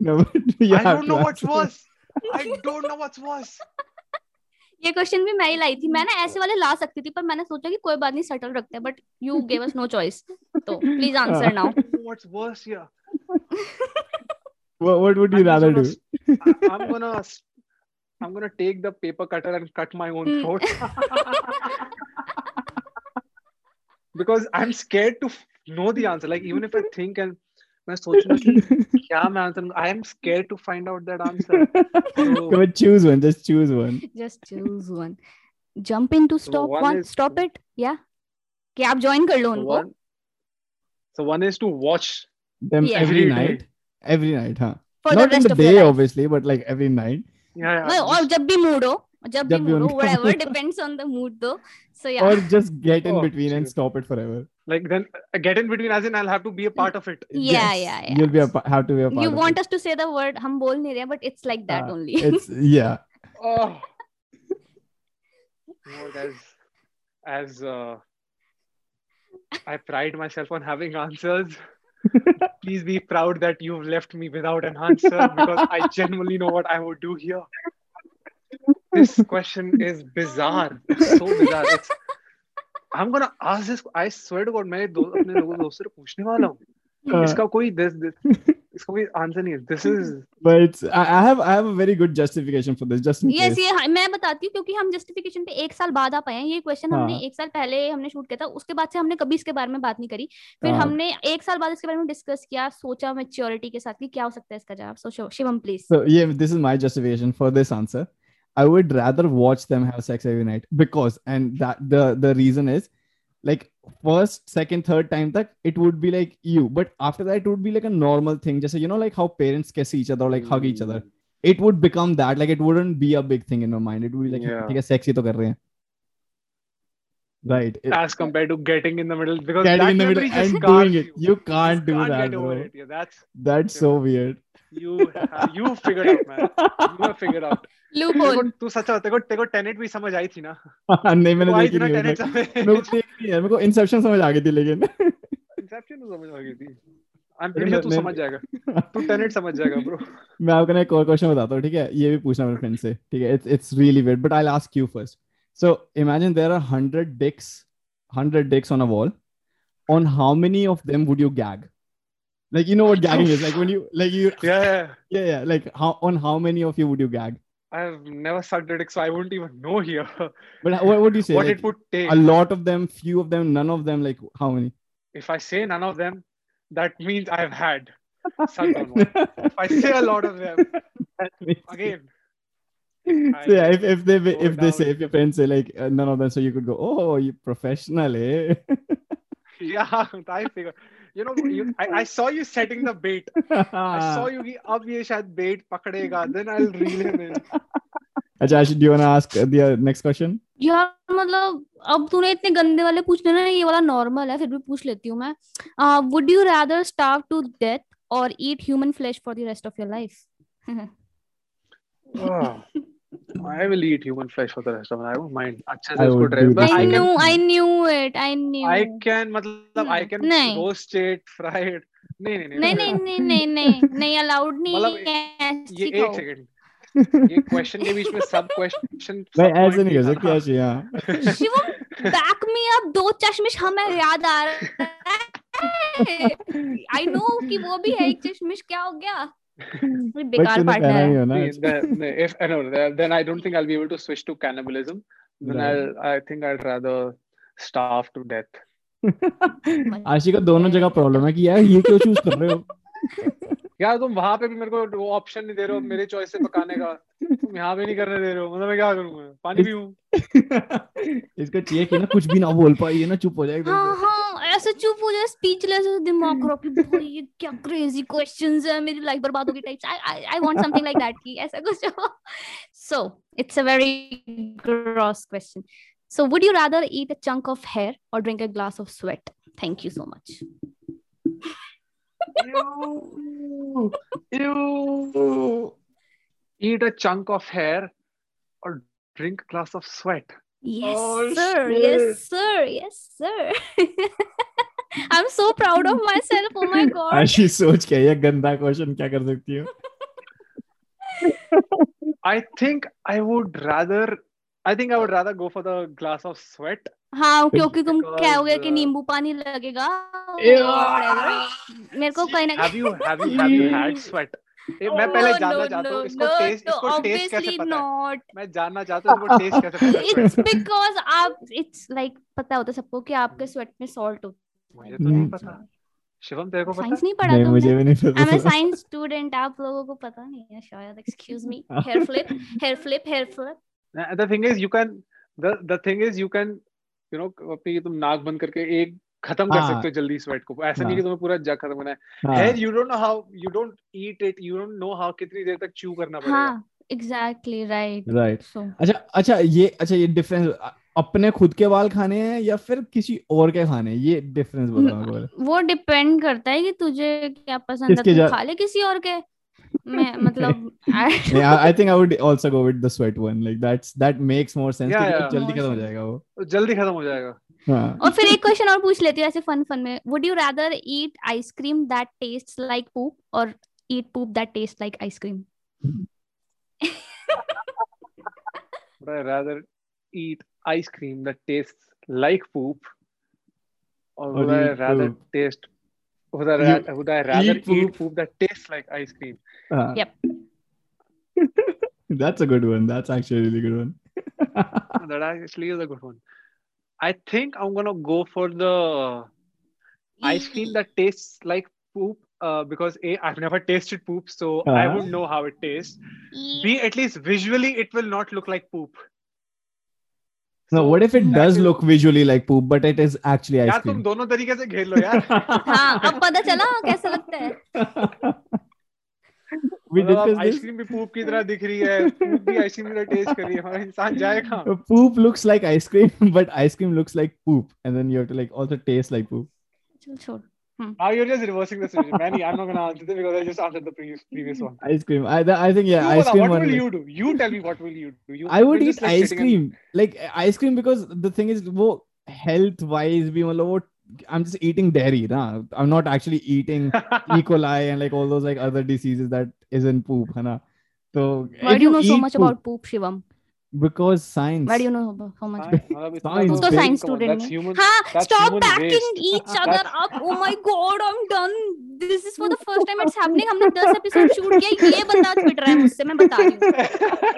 No, I don't know what's worse. ये question भी मैं ही लाई थी, मैं ना ऐसे वाले ला सकती थी, पर मैंने सोचा कि कोई बात नहीं, सटल रखते हैं, but you gave us no choice, तो please answer now. What's worse here? What would you rather do? I'm gonna take the paper cutter and cut my own throat. Because I'm scared to know the answer. Like even if I think and मैं सोचना कि क्या मैं answer, I am scared to find out that answer. So choose one. Just choose one. Jump in to stop one. Stop it. Yeah. कि आप join कर लो उनको. So one is to watch them every night. हाँ. Not in the day, obviously, but like every night. Yeah. No, और जब भी mood हो. जब भी mood, whatever depends on the mood though. So yeah. Or just get in between and stop it forever. Like then get in between as in I'll have to be a part of it. Yeah. You'll have to be a part. You want us to say the word? हम बोल नहीं रहे, but it's like that only. It's yeah. Oh. As I pride myself on having answers. Please be proud that you've left me without an answer because I genuinely know what I would do here. This question is bizarre. It's so bizarre. I'm gonna ask this. I swear to God, मैं अपने लोगों दोस्तों से पूछने वाला हूँ. इसका कोई this इसका कोई आंसर नहीं है. This is but I have a very good justification for this. Just yes ये मैं बताती हूं क्योंकि हम जस्टिफिकेशन पे एक साल बाद आ पाए हैं. ये क्वेश्चन हमने एक साल पहले हमने शूट किया था, उसके बाद से हमने कभी इसके बारे में बात नहीं करी. फिर हमने एक साल बाद इसके बारे में डिस्कस किया, सोचा मैच्योरिटी के साथ कि क्या हो सकता है इसका जवाब. सो शिवम प्लीज. सो ये this is my justification for this answer. I would rather watch them have sex every night because, and that the reason is, like first, second, third time tak it would be like you, but after that it would be like a normal thing. Just you know, like how parents kiss each other, or like hug each other. It would become that. Like it wouldn't be a big thing in my mind. It would be like, ठीक है, sexy तो कर रहे हैं. Right. As compared to getting in the middle, because getting in the middle and doing it, you can't do that. Get over it. Yeah, that's so weird. You figured out, man. You have figured out. Loophole. तू सच होता है तेरे को Tenet भी समझ आई थी ना? नहीं मैंने देखी नहीं है. मेरे को इंसेप्शन समझ आ गई थी लेकिन. इंसेप्शन तो समझ आ गई थी. I'm pretty sure तू समझ जाएगा. तू टेनेट समझ जाएगा ब्रो. मैं आपको एक और क्वेश्चन बताता हूँ ठीक है? ये भी पूछना मेरे फ्रेंड से ठीक है? It's really weird, but I'll ask you first. So imagine there are 100 dicks on a wall. On how many of them would you gag? Like you know what gagging is? Like when you yeah. Like how many of you would you gag? I've never sucked a dick, so I wouldn't even know here. But what would you say? What like, it would take? A lot of them, few of them, none of them. Like how many? If I say none of them, that means I've had sucked on one. If I say a lot of them, again. So yeah, if they say if your friends say like none of them, so you could go, oh, you professional, eh? Yeah, I figured. You know, I saw you setting the bait. I saw you कि अब ये शायद bait पकड़ेगा, then I'll reel him in. अच्छा, Ash, do you wanna ask the next question? यार मतलब अब तूने इतने गंदे वाले पूछने ना, ये वाला normal है, फिर भी पूछ लेती हूँ मैं. Would you rather starve to death or eat human flesh for the rest of your life? I will eat human flesh for the rest of my life. I don't mind. अच्छा से इसको try. I knew it. I can मतलब I can roast it, fry it. नहीं allowed नहीं. मतलब ये एक second. ये question के बीच में sub question. नहीं ऐसे नहीं कर सकते आज यहाँ. शिवम back me up दो चश्मिश हमें याद आ रहा है. I know कि वो भी है एक चश्मिश क्या हो गया. Bigar partner. If I know, then I don't think I'll be able to switch to cannibalism. Then I think I'd rather starve to death. आशी का दोनों जगह प्रॉब्लम है कि यार ये क्यों चूज कर रहे हो? यार तुम वहाँ पे भी मेरे को वो ऑप्शन नहीं दे रहे हो मेरे चॉइस से पकाने का. तुम यहाँ पे नहीं करने दे रहे हो. मतलब मैं क्या करूँगा? पानी पीऊँ? इसका चाहिए कि ना कुछ भी ना बोल पाए, ये ना चुप हो जाएगा. हाँ ऐसे चुप हो जाए, स्पीचलेस दिमाग खराब. ये क्या क्रेजी क्वेश्चंस हैं, मेरी लाइफ बर्बाद होगी types. I want something like that कि ऐसा कुछ हो. So it's a very gross question. So would you rather eat a chunk of hair or drink a glass of sweat? Thank you so much. You eat a chunk of hair or drink a glass of sweat. Yes, oh, sir. Shit. Yes, sir. I'm so proud of myself. Oh my God. Ashi, सोच क्या ये गंदा question क्या कर सकती हो? I think I would rather go for the glass of sweat. हाँ क्योंकि तुम क्या हो गया कि नींबू पानी लगेगा मेरे को कहीं ना. Have you had sweat? मैं पहले जानना चाहता हूँ इसको टेस्ट कैसे पता है? मैं जानना चाहता हूँ इसको टेस्ट कैसे पता है? It's because it's like पता होता सबको कि आपके स्वेट में salt होता है. मुझे तो नहीं पता. शिवम तेरे को पता? साइंस नहीं पढ़ा तुमने? I'm a science student. आप लोगों को पता नहीं है शायद. Excuse me. Hair flip. The thing is you can you know, अपनी तुम नाक बंद करके एक खत्म कर सकते हो जल्दी स्वेट को. ऐसा नहीं कि तुम्हें पूरा जग खत्म करना है. Hair you don't know how कितनी देर तक chew करना पड़ेगा. हाँ exactly right. So अच्छा ये difference अपने खुद के बाल खाने हैं या फिर किसी और के खाने हैं, ये difference बताओ. वो depend करता है कि तुझे क्या पसंद है, तू खा ले किसी और के. मैं मतलब I think I would also go with the sweat one. Like that makes more sense. जल्दी खत्म हो जाएगा वो. जल्दी खत्म हो जाएगा. हाँ. और फिर एक क्वेश्चन और पूछ लेती हूँ ऐसे फन में. Would you rather eat ice cream that tastes like poop or eat poop that tastes like ice cream? Would I rather eat ice cream that tastes like poop or would I rather taste Would I rather eat poop that tastes like ice cream? Yep. That's a good one. That's actually a really good one. That actually is a good one. I think I'm going to go for the ice cream that tastes like poop because A, I've never tasted poop, so I wouldn't know how it tastes. B, at least visually, it will not look like poop. No, what if it does look visually like poop, but it is actually ice cream? तुम दोनों तरीके से घेर लो यार. हाँ, अब पता चला कैसा लगता है. आइस क्रीम भी पूप की तरह दिख रही है, पूप भी आइस क्रीम का टेस्ट कर रही है, हमारा इंसान जाएगा. Poop looks like ice cream but ice cream looks like poop and then you have to like also taste like poop. Sure. Now you're just reversing the situation. Manny, I'm not going to answer this because I just answered the previous one. Ice cream. I think, yeah, ice cream. What will you do? You tell me what will you do. I would eat ice cream. Like ice cream because the thing is, wo health-wise, I'm just eating dairy. Nah? I'm not actually eating E. coli and like all those like other diseases that isn't poop. Right? So, why do you know so much about poop, Shivam? Because science. Why do you know how much? Science. So science student. Stop backing each other up. Oh my god, I'm done. This is for the first time it's happening. हमने 10 episodes shoot किया. ये बंदा पिट रहा है मुझसे. मैं बता रही हूँ.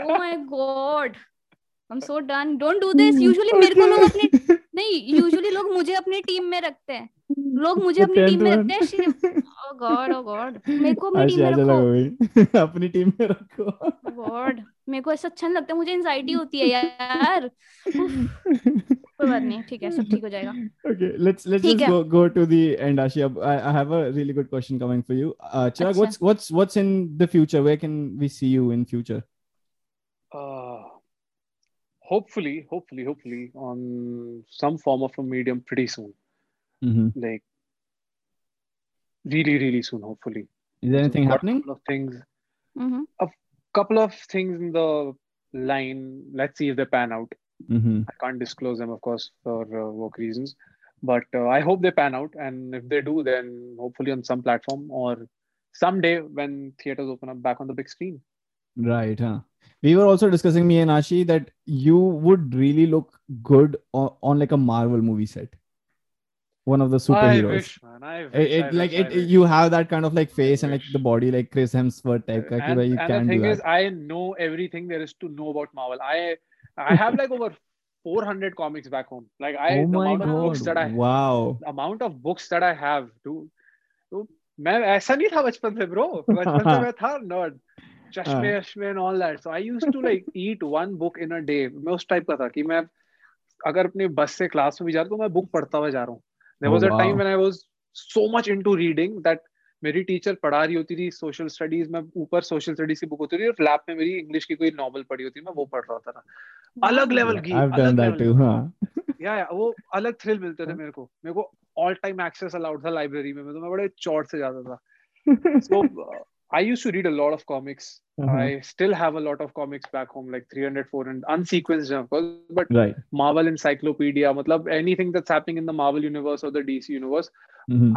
Oh my god. I'm so done. Don't do this. Usually मेरे को लोग अपने नहीं. Usually लोग मुझे अपनी टीम में रखते हैं. लोग मुझे अपनी टीम में रखते हैं. Oh god, oh god. मेरे को अपनी टीम में रखो. अपनी टीम में रखो. God. मेरे को ऐसा अच्छा नहीं लगता, मुझे एंजाइटी होती है यार. कोई बात नहीं, ठीक है, सब ठीक हो जाएगा. Okay, let's just go to the end, Ashi. I have a really good question coming for you. Chirag, what's in the future? Where can we see you in future? Hopefully on some form of a medium pretty soon. Like really soon, hopefully. Is there anything happening? A couple of things. Couple of things in the line. Let's see if they pan out. I can't disclose them, of course, for work reasons. But I hope they pan out. And if they do, then hopefully on some platform or someday when theaters open up back on the big screen. Right. Huh? We were also discussing, me and Ashi, that you would really look good on like a Marvel movie set. One of the superheroes. I wish, man. You have that kind of like face and like the body like Chris Hemsworth type. The thing is, I know everything there is to know about Marvel. I have like over 400 comics back home. Like the amount of books that I have. Dude, मैं ऐसा नहीं था बचपन से bro. बचपन से मैं था nerd. चश्मे and all that. So I used to like eat one book in a day. मैं उस type का था कि मैं अगर अपने बस से class में भी जाता तो मैं book पढ़ता हुआ जा रहा हूँ. There was a time when I was so much into reading that मेरी teacher पढ़ा रही होती थी social studies में, ऊपर social studies की book होती थी और lab में मेरी English की कोई novel पढ़ी होती थी, मैं वो पढ़ रहा था. अलग level की. I've done that too. Yeah, वो अलग thrill मिलते थे मेरे को all time access allowed था library में, तो मैं बड़े चौड़ से जाता था. So I used to read a lot of comics. I still have a lot of comics back home, like 300, 400, unsequenced, of course, but Marvel Encyclopedia, matlab anything that's happening in the Marvel universe or the DC universe,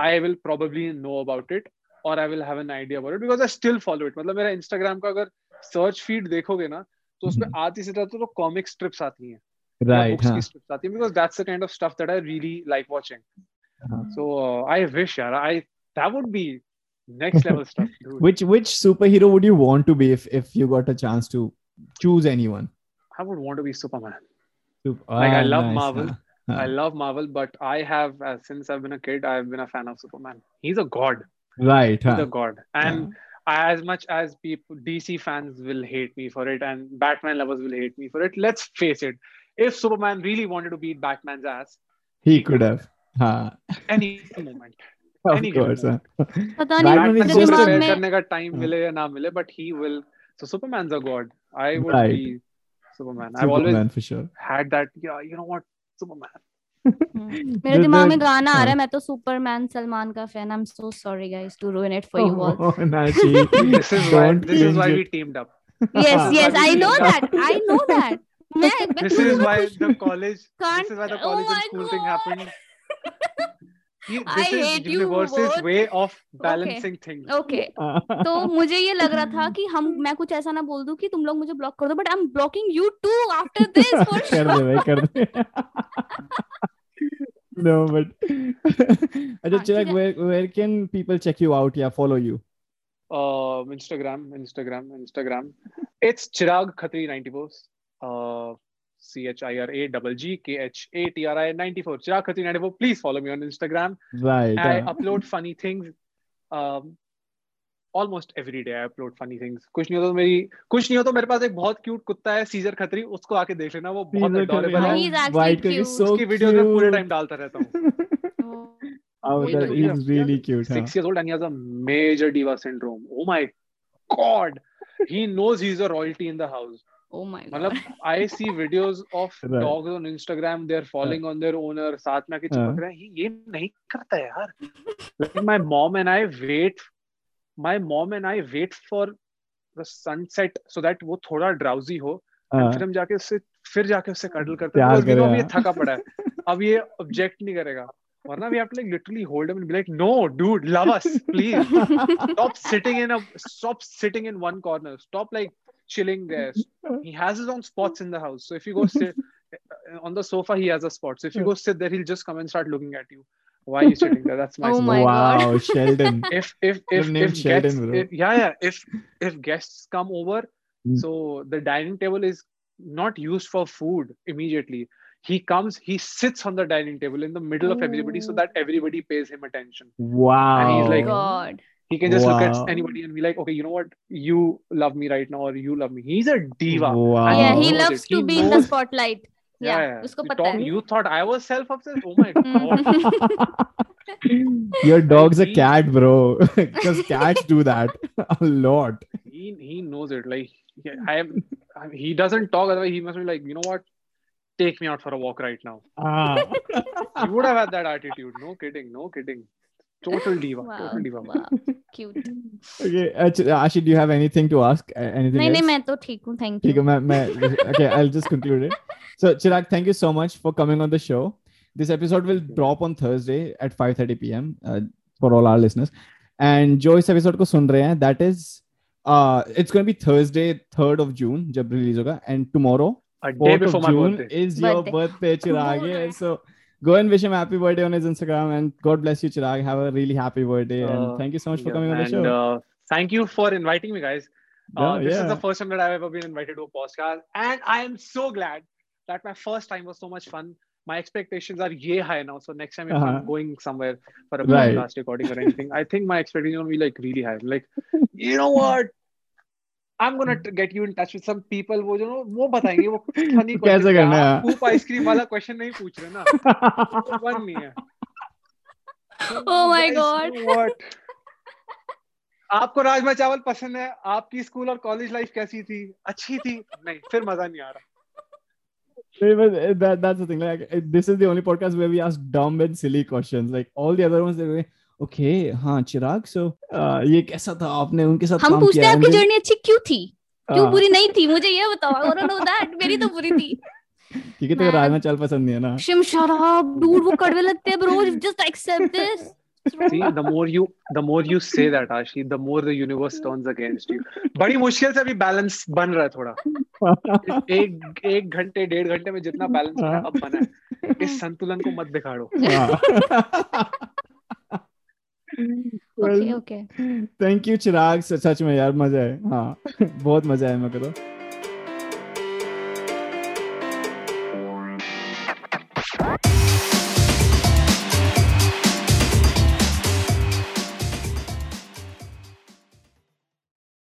I will probably know about it or I will have an idea about it because I still follow it. Matlab मेरा Instagram का अगर search feed देखोगे ना, तो उसमें आती से ज़्यादा तो comic strips आती हैं, books की strips आती हैं, because that's the kind of stuff that I really like watching. So I wish, यार, that would be next level stuff. Dude. Which superhero would you want to be if you got a chance to choose anyone? I would want to be Superman. I love Marvel, but I have since I've been a kid, I've been a fan of Superman. He's a god. Right. He's a god. And as much as people DC fans will hate me for it, and Batman lovers will hate me for it, let's face it. If Superman really wanted to beat Batman's ass, he could have. Any moment. मेरे दिमाग में गाना आ रहा है, मैं तो Superman Salman का fan. I'm so sorry guys to ruin it for you all. This is why we teamed up. Yes, I know that. This is why the college and school thing happened. तो मुझे ये लग रहा था कि मैं कुछ ऐसा ना बोल दूं कि तुम लोग मुझे ब्लॉक कर दो, but I am blocking you too after this. No, but Ajay Chirag, where can people check you out? Yeah, follow you. Instagram. It's Chirag Khatri 94. ChiragKhatri 94. Chirag Khatri 94. Please follow me on Instagram. Right. I upload funny things. Almost every day I upload funny things. कुछ नहीं हो तो मेरे पास एक बहुत cute कुत्ता है scissor Khatri, उसको आके देख लेना, वो बहुत adorable है. He's actually cute. उसकी वीडियो में पूरे टाइम डालता रहता हूँ. Oh, that is really cute. 6 years old and he has a major diva syndrome. Oh my God. He knows he's a royalty in the house. Oh my God. मतलब I see videos of dogs on Instagram. They're falling on their owner. साथ में के चिपक रहे हैं. ये नहीं करता है यार. Like my mom and I wait for the sunset so that वो थोड़ा drowsy हो. फिर हम जाके उससे cuddle करते हैं. तो अब ये थका पड़ा है. अब ये object नहीं करेगा. Varna we have to like literally hold him and be like, no, dude, love us, please. Stop sitting in one corner. Stop like chilling there. He has his own spots in the house. So if you go sit on the sofa, he has a spot. So if you go sit there, he'll just come and start looking at you. Why are you sitting there? That's my spot. Wow, Sheldon. If guests come over, so the dining table is not used for food immediately. He comes, he sits on the dining table in the middle of everybody so that everybody pays him attention. Wow. And he's like, God. He can just look at anybody and be like, okay, you know what? You love me right now or you love me. He's a diva. Wow. Yeah, he loves to be in the spotlight. Yeah. Usko pata hai. You thought I was self-obsessed? Oh my God. Your dog's a cat, bro. Because cats do that a lot. He knows it. Like, he doesn't talk. Otherwise, he must be like, you know what? Take me out for a walk right now. You would have had that attitude. No kidding. Total diva. Wow. Cute. Okay, Ashi, do you have anything to ask? Anything else? No, I'm okay. Thank you. Okay, I'll just conclude it. So, Chirag, thank you so much for coming on the show. This episode will drop on Thursday at 5:30 p.m. For all our listeners. And jo is episode ko sun rahe hain, that is, it's going to be Thursday, 3rd of June, jab release hoga, and tomorrow, a day before my birthday is your birthday, Chirag. Yeah, so go and wish him happy birthday on his Instagram, and God bless you, Chirag. Have a really happy birthday, and thank you so much for coming on the show. Thank you for inviting me, guys. This is the first time that I've ever been invited to a podcast, and I am so glad that my first time was so much fun. My expectations are yay high now, so next time if I'm going somewhere for a podcast recording or anything, I think my expectations will be like really high. Like, you know what? I'm gonna get you in touch with some people वो जो वो बताएंगे वो funny कैसे करना है कूप ice cream वाला question नहीं पूछ रहे ना one नहीं है oh my God what आपको राजमा चावल पसंद है आपकी स्कूल और कॉलेज लाइफ कैसी थी अच्छी थी नहीं फिर मजा नहीं आ रहा that's the thing like this is the only podcast where we ask dumb and silly questions like all the other ones they're okay हाँ चिराग सो ये कैसा था आपने उनके साथ हम पूछते हैं आपकी जर्नी अच्छी क्यों थी क्यों बुरी नहीं थी मुझे ये बताओ I don't know that मेरी तो बुरी थी ठीक है तेरे राजमा चावल पसंद नहीं है ना शिम शराब डूड वो कड़वे लगते हैं bro just accept this See, the more you say that Ashi the more the universe turns against you बड़ी मुश्किल से अभी बैलेंस बन रहा है थोड़ा एक घंटे डेढ़ घंटे में जितना बैलेंस है अब बना है इस संतुलन को मत बिगाड़ो Okay. Thank you, Chirag. सच में यार मजा है हाँ बहुत मजा है मैं कहता हूँ